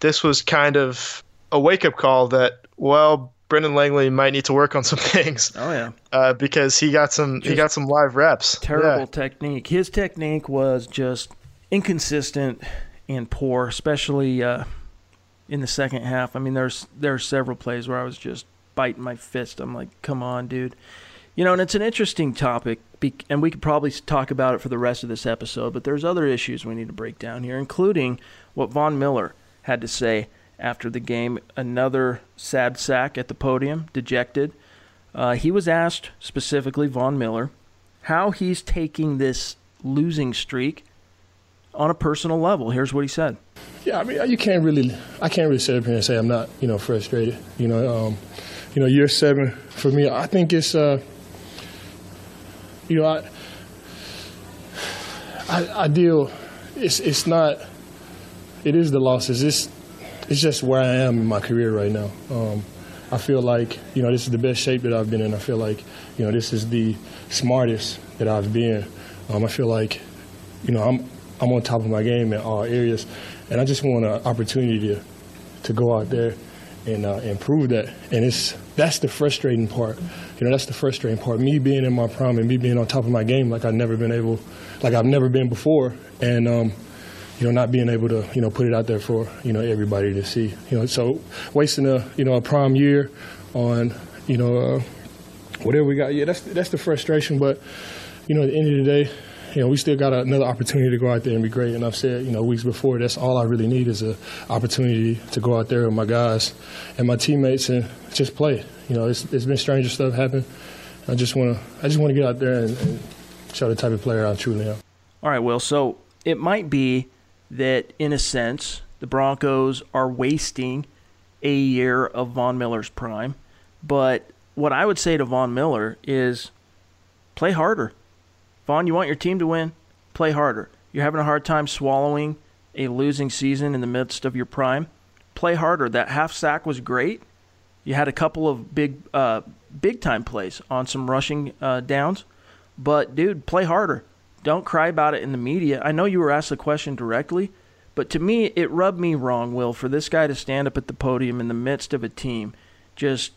this was kind of a wake-up call that, well, Brendan Langley might need to work on some things. Oh, yeah. Because he got some live reps. Terrible technique. His technique was just inconsistent and poor, especially in the second half. I mean, there's several plays where I was just biting my fist. I'm like, come on, dude. You know, and it's an interesting topic, and we could probably talk about it for the rest of this episode, but there's other issues we need to break down here, including what Von Miller had to say after the game. Another sad sack at the podium, dejected. He was asked, specifically Von Miller, how he's taking this losing streak on a personal level. Here's what he said. Yeah, I mean, I can't really sit up here and say I'm not, you know, frustrated. You know, year 7 for me, I think it's... You know, I deal. It's not. It is the losses. It's just where I am in my career right now. I feel like, you know, this is the best shape that I've been in. I feel like, you know, this is the smartest that I've been. I feel like, you know, I'm on top of my game in all areas, and I just want an opportunity to go out there and prove that. And that's the frustrating part. You know, that's the frustrating part. Me being in my prime and me being on top of my game like I've never been before, and, you know, not being able to, you know, put it out there for, you know, everybody to see. You know, so wasting a prime year on, you know, whatever we got. Yeah, that's the frustration. But, you know, at the end of the day, you know, we still got another opportunity to go out there and be great. And I've said, you know, weeks before, that's all I really need is an opportunity to go out there with my guys and my teammates and just play. You know, it's been stranger stuff happen. I just want to get out there and show the type of player I truly am. All right, Will, so it might be that, in a sense, the Broncos are wasting a year of Von Miller's prime. But what I would say to Von Miller is play harder. Von, you want your team to win? Play harder. You're having a hard time swallowing a losing season in the midst of your prime. Play harder. That half sack was great. You had a couple of big time plays on some rushing downs. But, dude, play harder. Don't cry about it in the media. I know you were asked the question directly, but to me, it rubbed me wrong, Will, for this guy to stand up at the podium in the midst of a team just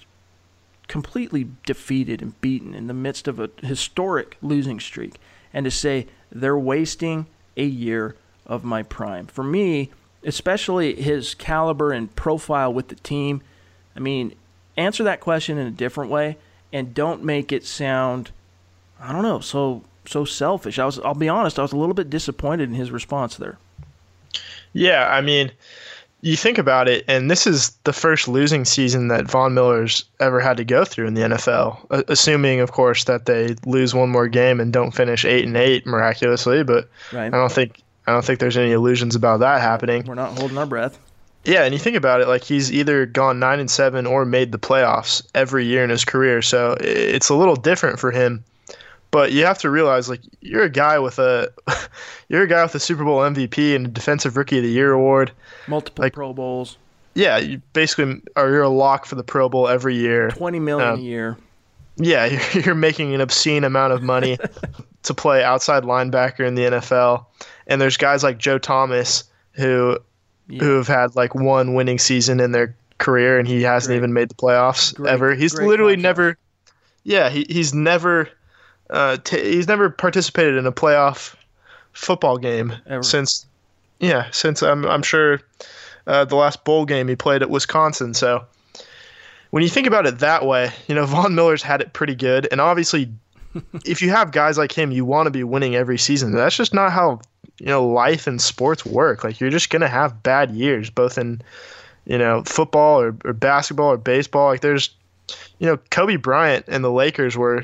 completely defeated and beaten in the midst of a historic losing streak and to say they're wasting a year of my prime. For me, especially his caliber and profile with the team, I mean, answer that question in a different way and don't make it sound, I don't know, so selfish. I'll be honest, I was a little bit disappointed in his response there. Yeah, I mean, you think about it, and this is the first losing season that Von Miller's ever had to go through in the NFL, assuming, of course, that they lose one more game and don't finish 8-8 miraculously, but right. I don't think there's any illusions about that happening. We're not holding our breath. Yeah, and you think about it, like he's either gone 9-7 or made the playoffs every year in his career, so it's a little different for him. But you have to realize, like, you're a guy with a Super Bowl MVP and a Defensive Rookie of the Year award, multiple Pro Bowls. Yeah, you basically you're a lock for the Pro Bowl every year. $20 million a year. Yeah, you're making an obscene amount of money to play outside linebacker in the NFL, and there's guys like Joe Thomas who have had like one winning season in their career, and he hasn't even made the playoffs ever. He's literally never. Yeah, he's never. He's never participated in a playoff football game ever. since I'm sure the last bowl game he played at Wisconsin. So when you think about it that way, you know, Von Miller's had it pretty good. And obviously, if you have guys like him, you want to be winning every season. That's just not how, you know, life and sports work. Like, you're just going to have bad years, both in, you know, football or basketball or baseball. Like, there's, you know, Kobe Bryant and the Lakers were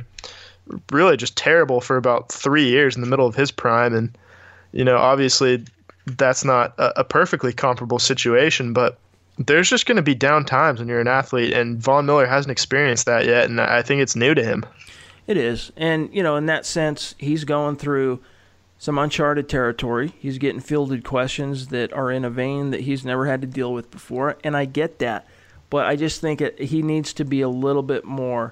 really just terrible for about 3 years in the middle of his prime. And, you know, obviously that's not a perfectly comparable situation, but there's just going to be down times when you're an athlete, and Von Miller hasn't experienced that yet. And I think it's new to him. It is. And, you know, in that sense, he's going through some uncharted territory. He's getting fielded questions that are in a vein that he's never had to deal with before. And I get that, but I just think he needs to be a little bit more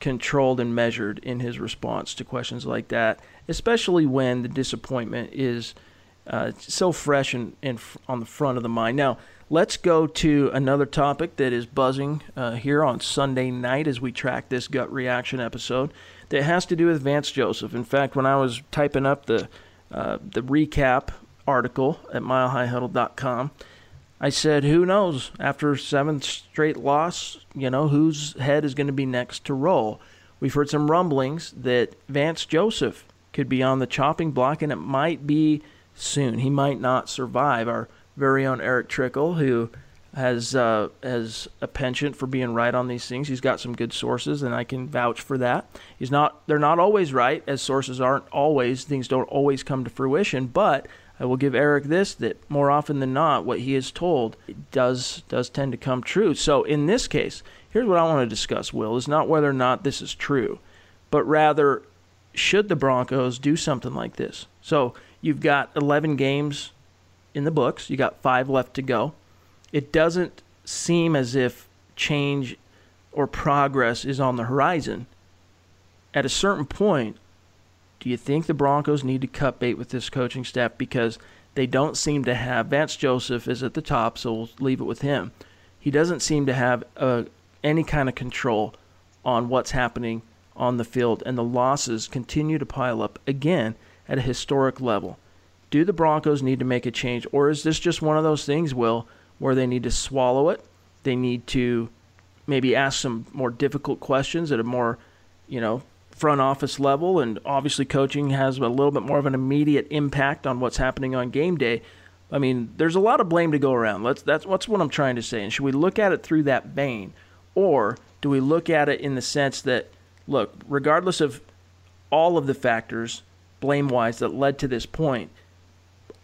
controlled and measured in his response to questions like that, especially when the disappointment is so fresh and on the front of the mind. Now, let's go to another topic that is buzzing here on Sunday night as we track this gut reaction episode that has to do with Vance Joseph. In fact, when I was typing up the recap article at milehighhuddle.com, I said, who knows, after 7th straight loss, you know, whose head is going to be next to roll? We've heard some rumblings that Vance Joseph could be on the chopping block, and it might be soon. He might not survive. Our very own Eric Trickle, who has a penchant for being right on these things. He's got some good sources, and I can vouch for that. They're not always right, as sources aren't always. Things don't always come to fruition, but I will give Eric this, that more often than not, what he is told does tend to come true. So in this case, here's what I want to discuss, Will, is not whether or not this is true, but rather should the Broncos do something like this? So you've got 11 games in the books. You got 5 left to go. It doesn't seem as if change or progress is on the horizon. At a certain point, do you think the Broncos need to cut bait with this coaching staff because they don't seem to have – Vance Joseph is at the top, so we'll leave it with him. He doesn't seem to have any kind of control on what's happening on the field, and the losses continue to pile up again at a historic level. Do the Broncos need to make a change, or is this just one of those things, Will, where they need to swallow it? They need to maybe ask some more difficult questions at a more, you know, front office level, and obviously coaching has a little bit more of an immediate impact on what's happening on game day. I mean, there's a lot of blame to go around. That's what I'm trying to say. And should we look at it through that vein, or do we look at it in the sense that, look, regardless of all of the factors blame-wise that led to this point,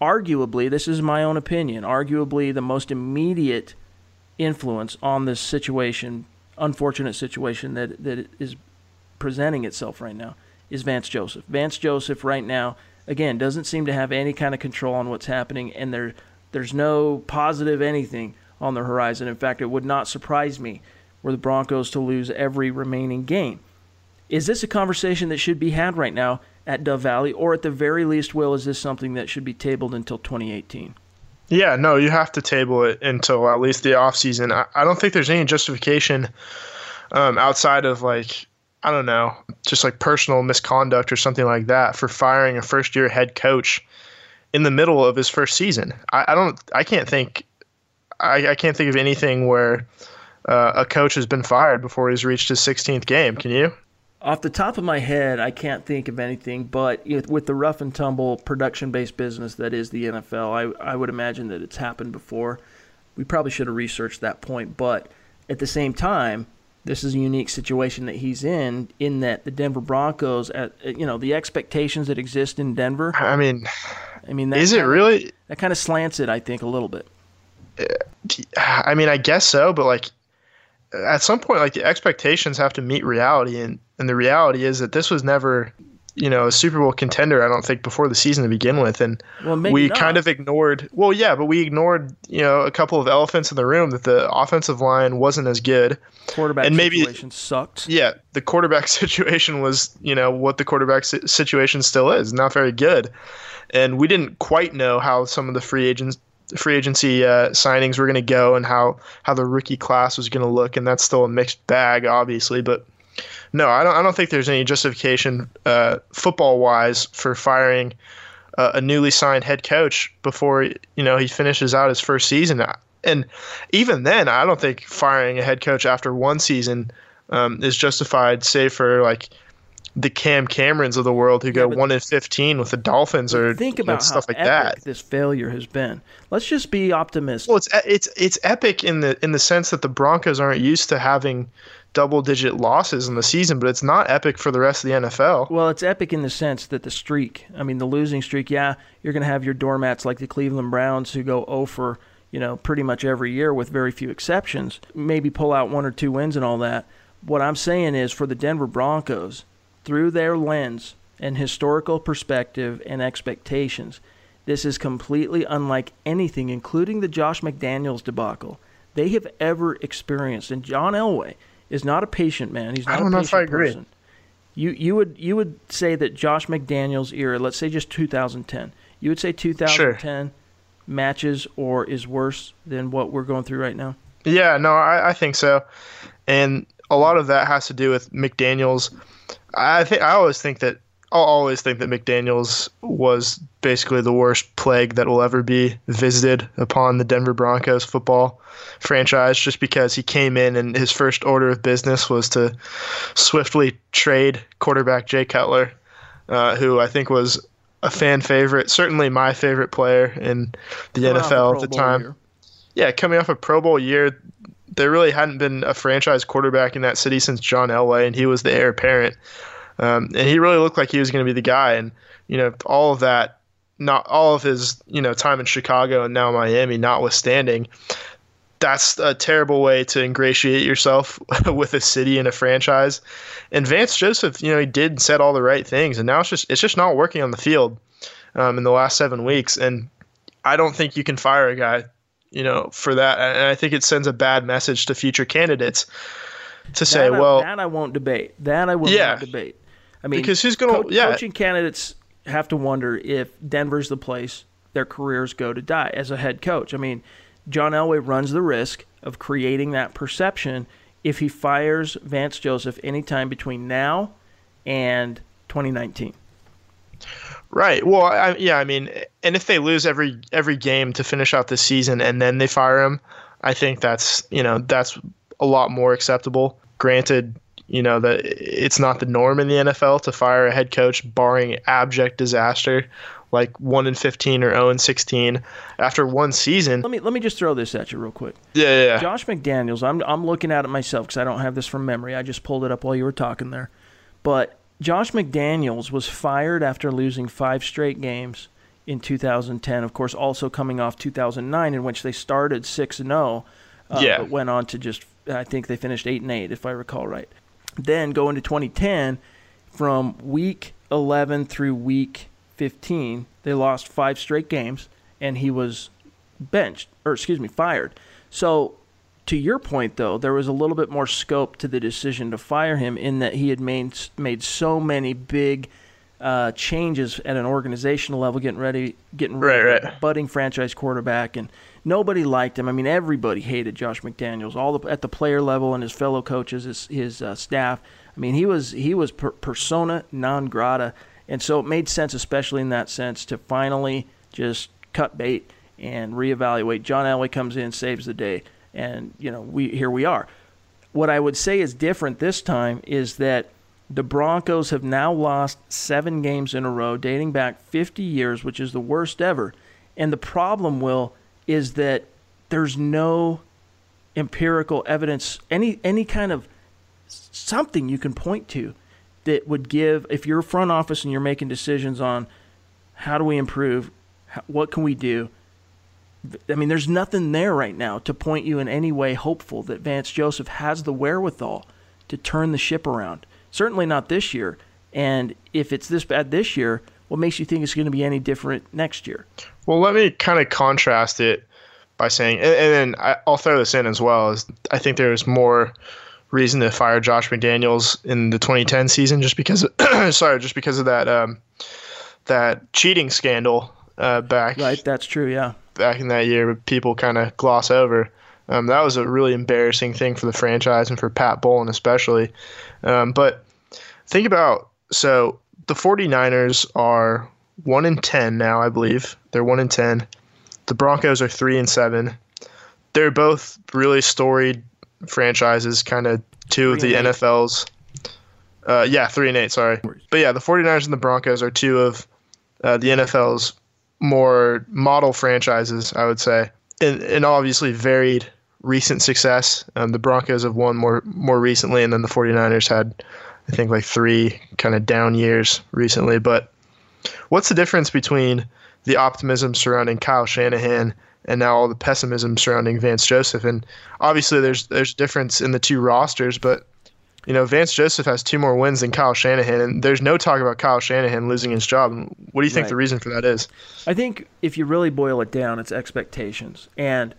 arguably, this is my own opinion, arguably the most immediate influence on this situation, unfortunate situation that is presenting itself right now, is Vance Joseph. Vance Joseph right now, again, doesn't seem to have any kind of control on what's happening, and there's no positive anything on the horizon. In fact, it would not surprise me were the Broncos to lose every remaining game. Is this a conversation that should be had right now at Dove Valley, or at the very least, Will, is this something that should be tabled until 2018? Yeah, no, you have to table it until at least the offseason. I don't think there's any justification outside of, like, I don't know, just like personal misconduct or something like that for firing a first-year head coach in the middle of his first season. I can't think of anything where a coach has been fired before he's reached his 16th game. Can you? Off the top of my head, I can't think of anything, but with the rough and tumble production-based business that is the NFL, I would imagine that it's happened before. We probably should have researched that point, but at the same time, this is a unique situation that he's in that the Denver Broncos, the expectations that exist in Denver. I mean, is it really? That kind of slants it, I think, a little bit. I mean, I guess so, but like at some point, like the expectations have to meet reality, and the reality is that this was never, a Super Bowl contender, I don't think, before the season to begin with, and we ignored a couple of elephants in the room that the offensive line wasn't as good, quarterback situation sucked. Yeah, the quarterback situation was what the quarterback situation still is, not very good, and we didn't quite know how some of the free agency signings were going to go and how the rookie class was going to look, and that's still a mixed bag, obviously. But no, I don't think there's any justification football-wise for firing a newly signed head coach before he finishes out his first season. And even then, I don't think firing a head coach after one season is justified, save for like the Cam Camerons of the world who go 1-15 with the Dolphins or stuff like that. Think about how epic this failure has been. Let's just be optimistic. Well, it's epic in the sense that the Broncos aren't used to having double-digit losses in the season, but it's not epic for the rest of the NFL. Well, it's epic in the sense that the losing streak, yeah, you're going to have your doormats like the Cleveland Browns who go 0 for, pretty much every year with very few exceptions, maybe pull out one or two wins and all that. What I'm saying is for the Denver Broncos, through their lens and historical perspective and expectations, this is completely unlike anything, including the Josh McDaniels debacle, they have ever experienced. And John Elway is not a patient man. He's not a patient person. I don't know if I agree. You would say that Josh McDaniels' era, let's say just 2010, you would say 2010 matches or is worse than what we're going through right now? Yeah, no, I think so. And a lot of that has to do with McDaniels. I'll always think that McDaniels was basically the worst plague that will ever be visited upon the Denver Broncos football franchise, just because he came in and his first order of business was to swiftly trade quarterback Jay Cutler, who I think was a fan favorite, certainly my favorite player in the NFL at the time. Yeah, coming off a Pro Bowl year. There really hadn't been a franchise quarterback in that city since John Elway, and he was the heir apparent. And he really looked like he was going to be the guy. And, all of that, not all of his, time in Chicago and now Miami notwithstanding, that's a terrible way to ingratiate yourself with a city and a franchise. And Vance Joseph, he did and said all the right things. And now it's just not working on the field in the last 7 weeks. And I don't think you can fire a guy for that. And I think it sends a bad message to future candidates to say, that I won't debate. That I will not debate. I mean, because who's going to, coaching candidates have to wonder if Denver's the place their careers go to die as a head coach. I mean, John Elway runs the risk of creating that perception if he fires Vance Joseph anytime between now and 2019. Right. Well, and if they lose every game to finish out the season and then they fire him, I think that's a lot more acceptable. Granted, that it's not the norm in the NFL to fire a head coach barring abject disaster like 1-15 or 0-16 after one season. Let me just throw this at you real quick. Yeah. Josh McDaniels, I'm looking at it myself because I don't have this from memory. I just pulled it up while you were talking there, but Josh McDaniels was fired after losing 5 straight games in 2010. Of course, also coming off 2009, in which they started 6-0, but went on to just, I think they finished 8-8, if I recall right. Then go into 2010, from week 11 through week 15, they lost 5 straight games, and he was fired. So to your point, though, there was a little bit more scope to the decision to fire him in that he had made so many big changes at an organizational level, getting ready, a budding franchise quarterback, and nobody liked him. I mean, everybody hated Josh McDaniels, at the player level and his fellow coaches, his staff. I mean, he was persona non grata, and so it made sense, especially in that sense, to finally just cut bait and reevaluate. John Elway comes in, saves the day, and here we are. What I would say is different this time is that the Broncos have now lost 7 games in a row, dating back 50 years, which is the worst ever. And the problem, Will, is that there's no empirical evidence, any kind of something you can point to that would give, if you're a front office and you're making decisions on how do we improve, what can we do? I mean, there's nothing there right now to point you in any way hopeful that Vance Joseph has the wherewithal to turn the ship around. Certainly not this year. And if it's this bad this year, what makes you think it's going to be any different next year? Well, let me kind of contrast it by saying, and then I'll throw this in as well, is I think there's more reason to fire Josh McDaniels in the 2010 season just because of that cheating scandal back. Right, that's true, yeah. Back in that year, people kind of gloss over. That was a really embarrassing thing for the franchise and for Pat Bowlen especially. But think about, so the 49ers are 1-10 now, I believe. They're 1-10. The Broncos are 3-7. They're both really storied franchises, kind of two of the NFL's. 3-8, sorry. But yeah, the 49ers and the Broncos are two of the NFL's more model franchises, I would say. And obviously varied recent success. The Broncos have won more recently, and then the 49ers had, I think, like 3 kind of down years recently. But what's the difference between the optimism surrounding Kyle Shanahan and now all the pessimism surrounding Vance Joseph? And obviously there's a difference in the two rosters, but Vance Joseph has 2 more wins than Kyle Shanahan, and there's no talk about Kyle Shanahan losing his job. What do you think the reason for that is? I think if you really boil it down, it's expectations. And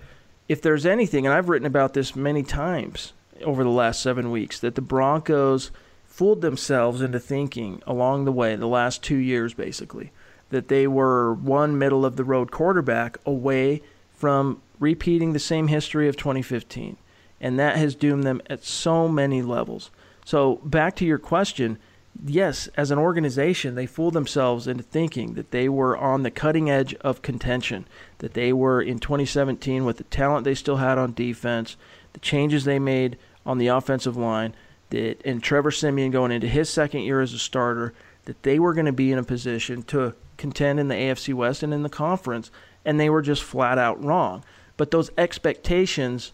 if there's anything, and I've written about this many times over the last 7 weeks, that the Broncos fooled themselves into thinking along the way, the last 2 years basically, that they were one middle-of-the-road quarterback away from repeating the same history of 2015. And that has doomed them at so many levels. So back to your question, yes, as an organization, they fooled themselves into thinking that they were on the cutting edge of contention, that they were in 2017 with the talent they still had on defense, the changes they made on the offensive line, and Trevor Siemian going into his second year as a starter, that they were going to be in a position to contend in the AFC West and in the conference, and they were just flat out wrong. But those expectations...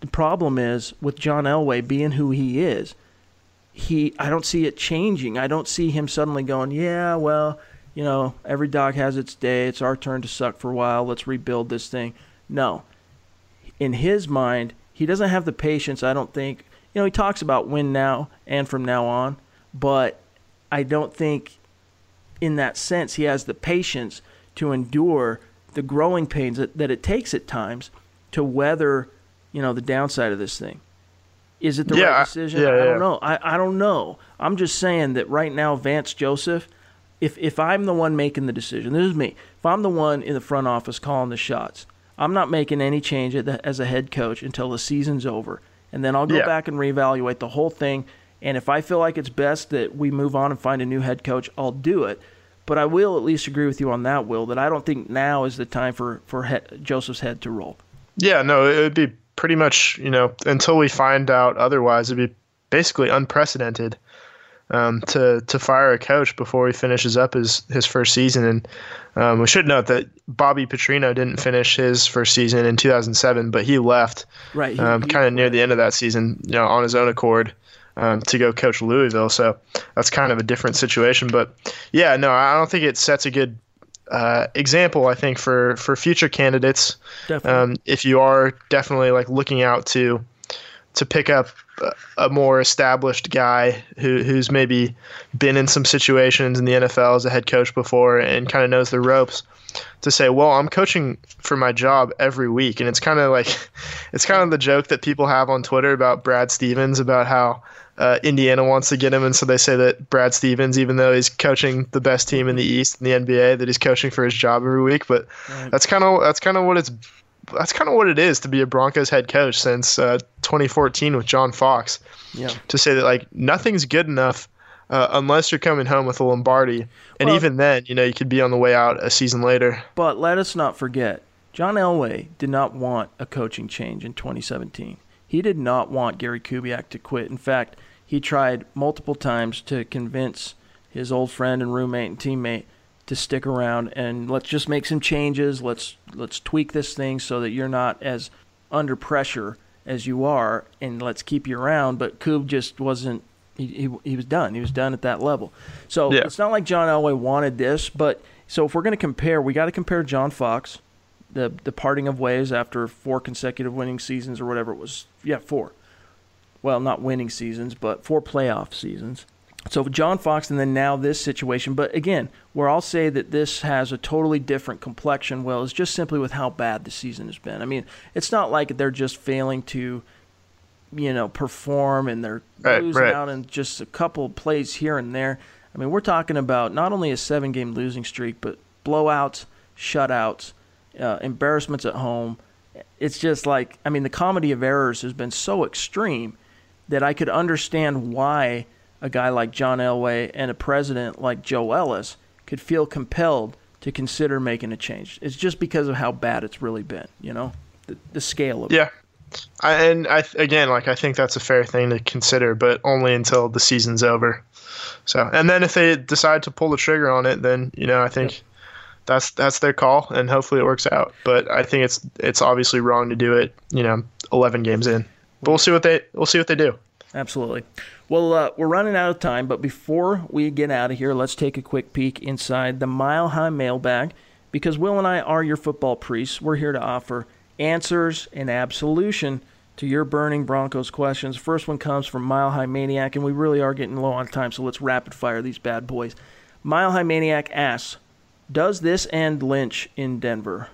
The problem is, with John Elway being who he is, I don't see it changing. I don't see him suddenly going, every dog has its day. It's our turn to suck for a while. Let's rebuild this thing. No. In his mind, he doesn't have the patience, I don't think. He talks about win now and from now on, but I don't think in that sense he has the patience to endure the growing pains that it takes at times to weather the downside of this thing. Is it the right decision? I don't know. I don't know. I'm just saying that right now, Vance Joseph, if I'm the one making the decision, this is me. If I'm the one in the front office calling the shots, I'm not making any change as a head coach until the season's over. And then I'll go back and reevaluate the whole thing. And if I feel like it's best that we move on and find a new head coach, I'll do it. But I will at least agree with you on that, Will, that I don't think now is the time for Joseph's head to roll. Yeah, no, it would be pretty much, until we find out otherwise, it'd be basically unprecedented to fire a coach before he finishes up his first season. And we should note that Bobby Petrino didn't finish his first season in 2007, but he left kind of near the end of that season, on his own accord to go coach Louisville. So that's kind of a different situation. But, I don't think it sets a good example, I think, for future candidates. If you are definitely like looking out to pick up a more established guy who's maybe been in some situations in the NFL as a head coach before and kind of knows the ropes, to say, well, I'm coaching for my job every week. And it's kind of like, it's kind of the joke that people have on Twitter about Brad Stevens, about how Indiana wants to get him. And so they say that Brad Stevens, even though he's coaching the best team in the East in the NBA, that he's coaching for his job every week. But right. That's kind of what it is to be a Broncos head coach since 2014 with John Fox. Yeah. To say that like nothing's good enough unless you're coming home with a Lombardi, and well, even then, you know, you could be on the way out a season later. But let us not forget, John Elway did not want a coaching change in 2017. He did not want Gary Kubiak to quit. In fact, he tried multiple times to convince his old friend and roommate and teammate to stick around and let's just make some changes. Let's tweak this thing so that you're not as under pressure as you are, and let's keep you around. But Koob just wasn't. He was done. He was done at that level. So yeah. It's not like John Elway wanted this. But so if we're going to compare, we got to compare John Fox, the parting of ways after four consecutive winning seasons or whatever it was. Yeah, four. Well, not winning seasons, but four playoff seasons. So John Fox and then now this situation. But again, where I'll say that this has a totally different complexion, well, is just simply with how bad the season has been. I mean, it's not like they're just failing to, you know, perform and they're losing out in just a couple plays here and there. I mean, we're talking about not only a 7-game losing streak, but blowouts, shutouts, embarrassments at home. It's just like, I mean, the comedy of errors has been so extreme that I could understand why a guy like John Elway and a president like Joe Ellis could feel compelled to consider making a change. It's just because of how bad it's really been, you know, the scale of it. Yeah, I think that's a fair thing to consider, but only until the season's over. So, and then if they decide to pull the trigger on it, then you know, I think that's their call, and hopefully it works out. But I think it's obviously wrong to do it, you know, 11 games in. But we'll see what they do. Absolutely. Well, we're running out of time, but before we get out of here, let's take a quick peek inside the Mile High Mailbag, because Will and I are your football priests. We're here to offer answers and absolution to your burning Broncos questions. First one comes from Mile High Maniac, and we really are getting low on time, so let's rapid fire these bad boys. Mile High Maniac asks, "Does this end Lynch in Denver?"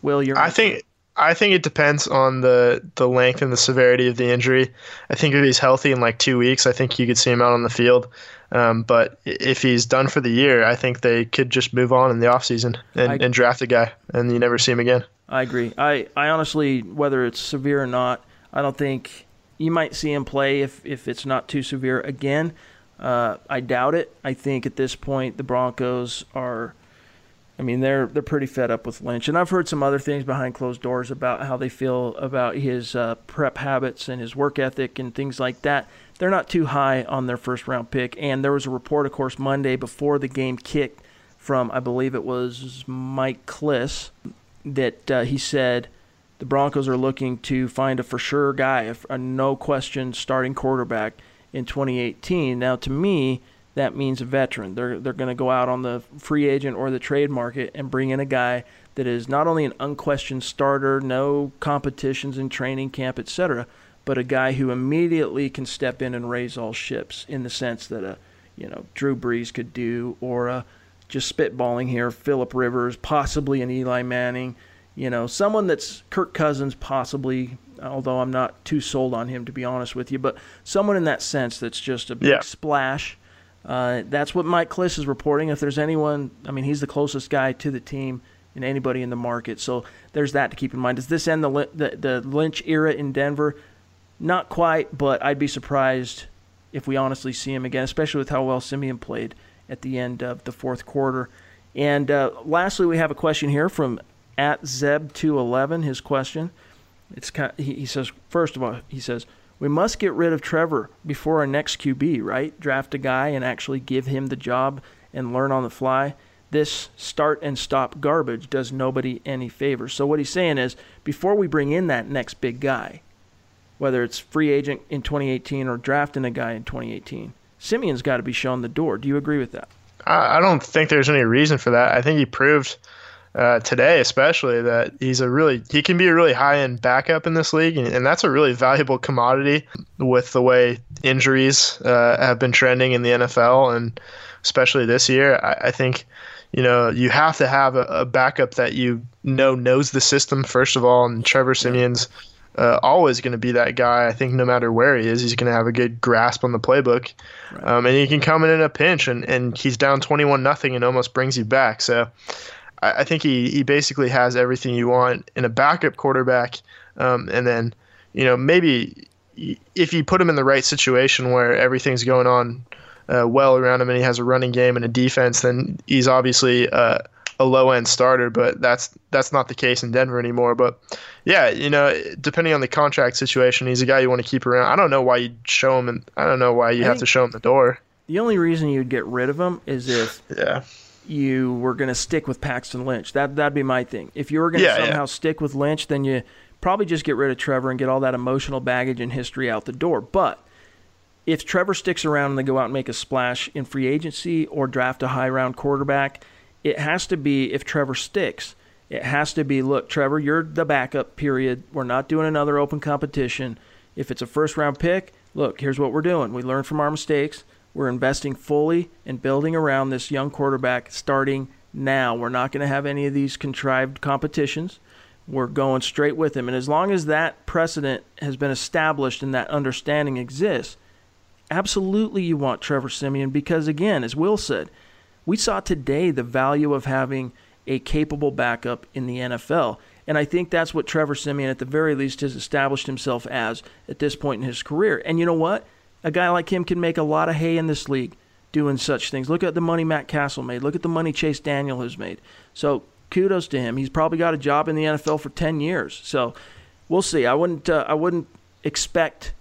Will, you're right. I think it depends on the length and the severity of the injury. I think if he's healthy in like 2 weeks, I think you could see him out on the field. But if he's done for the year, I think they could just move on in the offseason and draft a guy, and you never see him again. I agree. I honestly, whether it's severe or not, I don't think you might see him play if it's not too severe again. I doubt it. I think at this point the Broncos are – I mean, they're pretty fed up with Lynch. And I've heard some other things behind closed doors about how they feel about his prep habits and his work ethic and things like that. They're not too high on their first-round pick. And there was a report, of course, Monday before the game kicked from, I believe it was Mike Kliss, that he said the Broncos are looking to find a for-sure guy, a no-question starting quarterback in 2018. Now, to me, that means a veteran. They're going to go out on the free agent or the trade market and bring in a guy that is not only an unquestioned starter, no competitions in training camp, etc., but a guy who immediately can step in and raise all ships in the sense that Drew Brees could do, or just spitballing here, Phillip Rivers, possibly an Eli Manning, you know, someone that's Kirk Cousins possibly, although I'm not too sold on him to be honest with you, but someone in that sense that's just a big splash. That's what Mike Kliss is reporting. If there's anyone, I mean, he's the closest guy to the team and anybody in the market. So there's that to keep in mind. Does this end the Lynch era in Denver? Not quite, but I'd be surprised if we honestly see him again, especially with how well Siemian played at the end of the fourth quarter. And lastly, we have a question here from @Zeb211. His question, he says, first of all, he says, "We must get rid of Trevor before our next QB, right? Draft a guy and actually give him the job and learn on the fly. This start and stop garbage does nobody any favors." So what he's saying is, before we bring in that next big guy, whether it's free agent in 2018 or drafting a guy in 2018, Simeon's got to be shown the door. Do you agree with that? I don't think there's any reason for that. I think he proved today, especially, that he can be a really high-end backup in this league, and that's a really valuable commodity with the way injuries have been trending in the NFL, and especially this year. I think you have to have a backup that knows the system first of all, and Trevor Siemian's always going to be that guy. I think no matter where he is, he's going to have a good grasp on the playbook, right. And he can come in a pinch, and he's down 21-0 and almost brings you back. So I think he basically has everything you want in a backup quarterback, and then maybe if you put him in the right situation where everything's going on well around him and he has a running game and a defense, then he's obviously a low-end starter, but that's not the case in Denver anymore. But yeah, depending on the contract situation, he's a guy you want to keep around. I don't know why you'd show him, and I don't know why you have to show him the door. The only reason you'd get rid of him is if you were going to stick with Paxton Lynch. That'd be my thing. If you were going to somehow stick with Lynch, then you probably just get rid of Trevor and get all that emotional baggage and history out the door. But if Trevor sticks around and they go out and make a splash in free agency or draft a high-round quarterback, it has to be, if Trevor sticks, it has to be, look, Trevor, you're the backup, period. We're not doing another open competition. If it's a first-round pick, look, here's what we're doing. We learn from our mistakes. We're investing fully and building around this young quarterback starting now. We're not going to have any of these contrived competitions. We're going straight with him. And as long as that precedent has been established and that understanding exists, absolutely you want Trevor Siemian because, again, as Will said, we saw today the value of having a capable backup in the NFL. And I think that's what Trevor Siemian, at the very least, has established himself as at this point in his career. And you know what? A guy like him can make a lot of hay in this league doing such things. Look at the money Matt Castle made. Look at the money Chase Daniel has made. So kudos to him. He's probably got a job in the NFL for 10 years. So we'll see. I wouldn't expect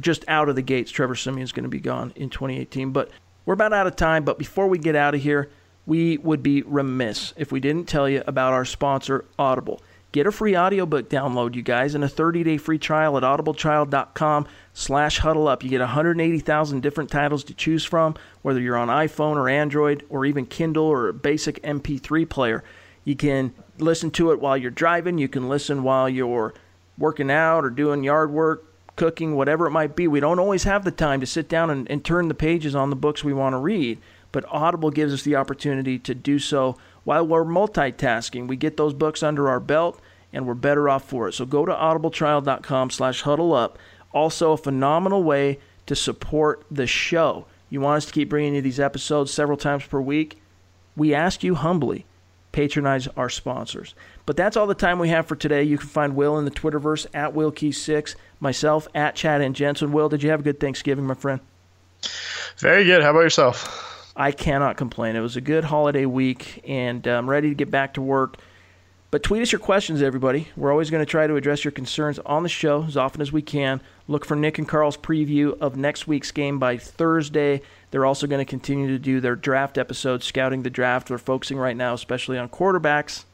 just out of the gates Trevor Siemian's going to be gone in 2018. But we're about out of time. But before we get out of here, we would be remiss if we didn't tell you about our sponsor, Audible. Get a free audiobook download, you guys, and a 30-day free trial at audibletrial.com/huddleup. You get 180,000 different titles to choose from, whether you're on iPhone or Android or even Kindle or a basic MP3 player. You can listen to it while you're driving. You can listen while you're working out or doing yard work, cooking, whatever it might be. We don't always have the time to sit down and turn the pages on the books we want to read, but Audible gives us the opportunity to do so while we're multitasking. We get those books under our belt, and we're better off for it. So go to audibletrial.com/huddleup. Also, a phenomenal way to support the show. You want us to keep bringing you these episodes several times per week? We ask you humbly, patronize our sponsors. But that's all the time we have for today. You can find Will in the Twitterverse at WillKey6, myself at Chad and Jensen. Will, did you have a good Thanksgiving, my friend? Very good. How about yourself? I cannot complain. It was a good holiday week, and I'm ready to get back to work. But tweet us your questions, everybody. We're always going to try to address your concerns on the show as often as we can. Look for Nick and Carl's preview of next week's game by Thursday. They're also going to continue to do their draft episodes, scouting the draft. They're focusing right now especially on quarterbacks.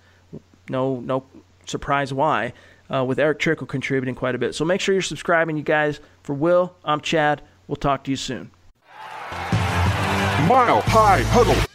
No surprise why, with Eric Trickle contributing quite a bit. So make sure you're subscribing, you guys. For Will, I'm Chad. We'll talk to you soon. Mile High Huddle.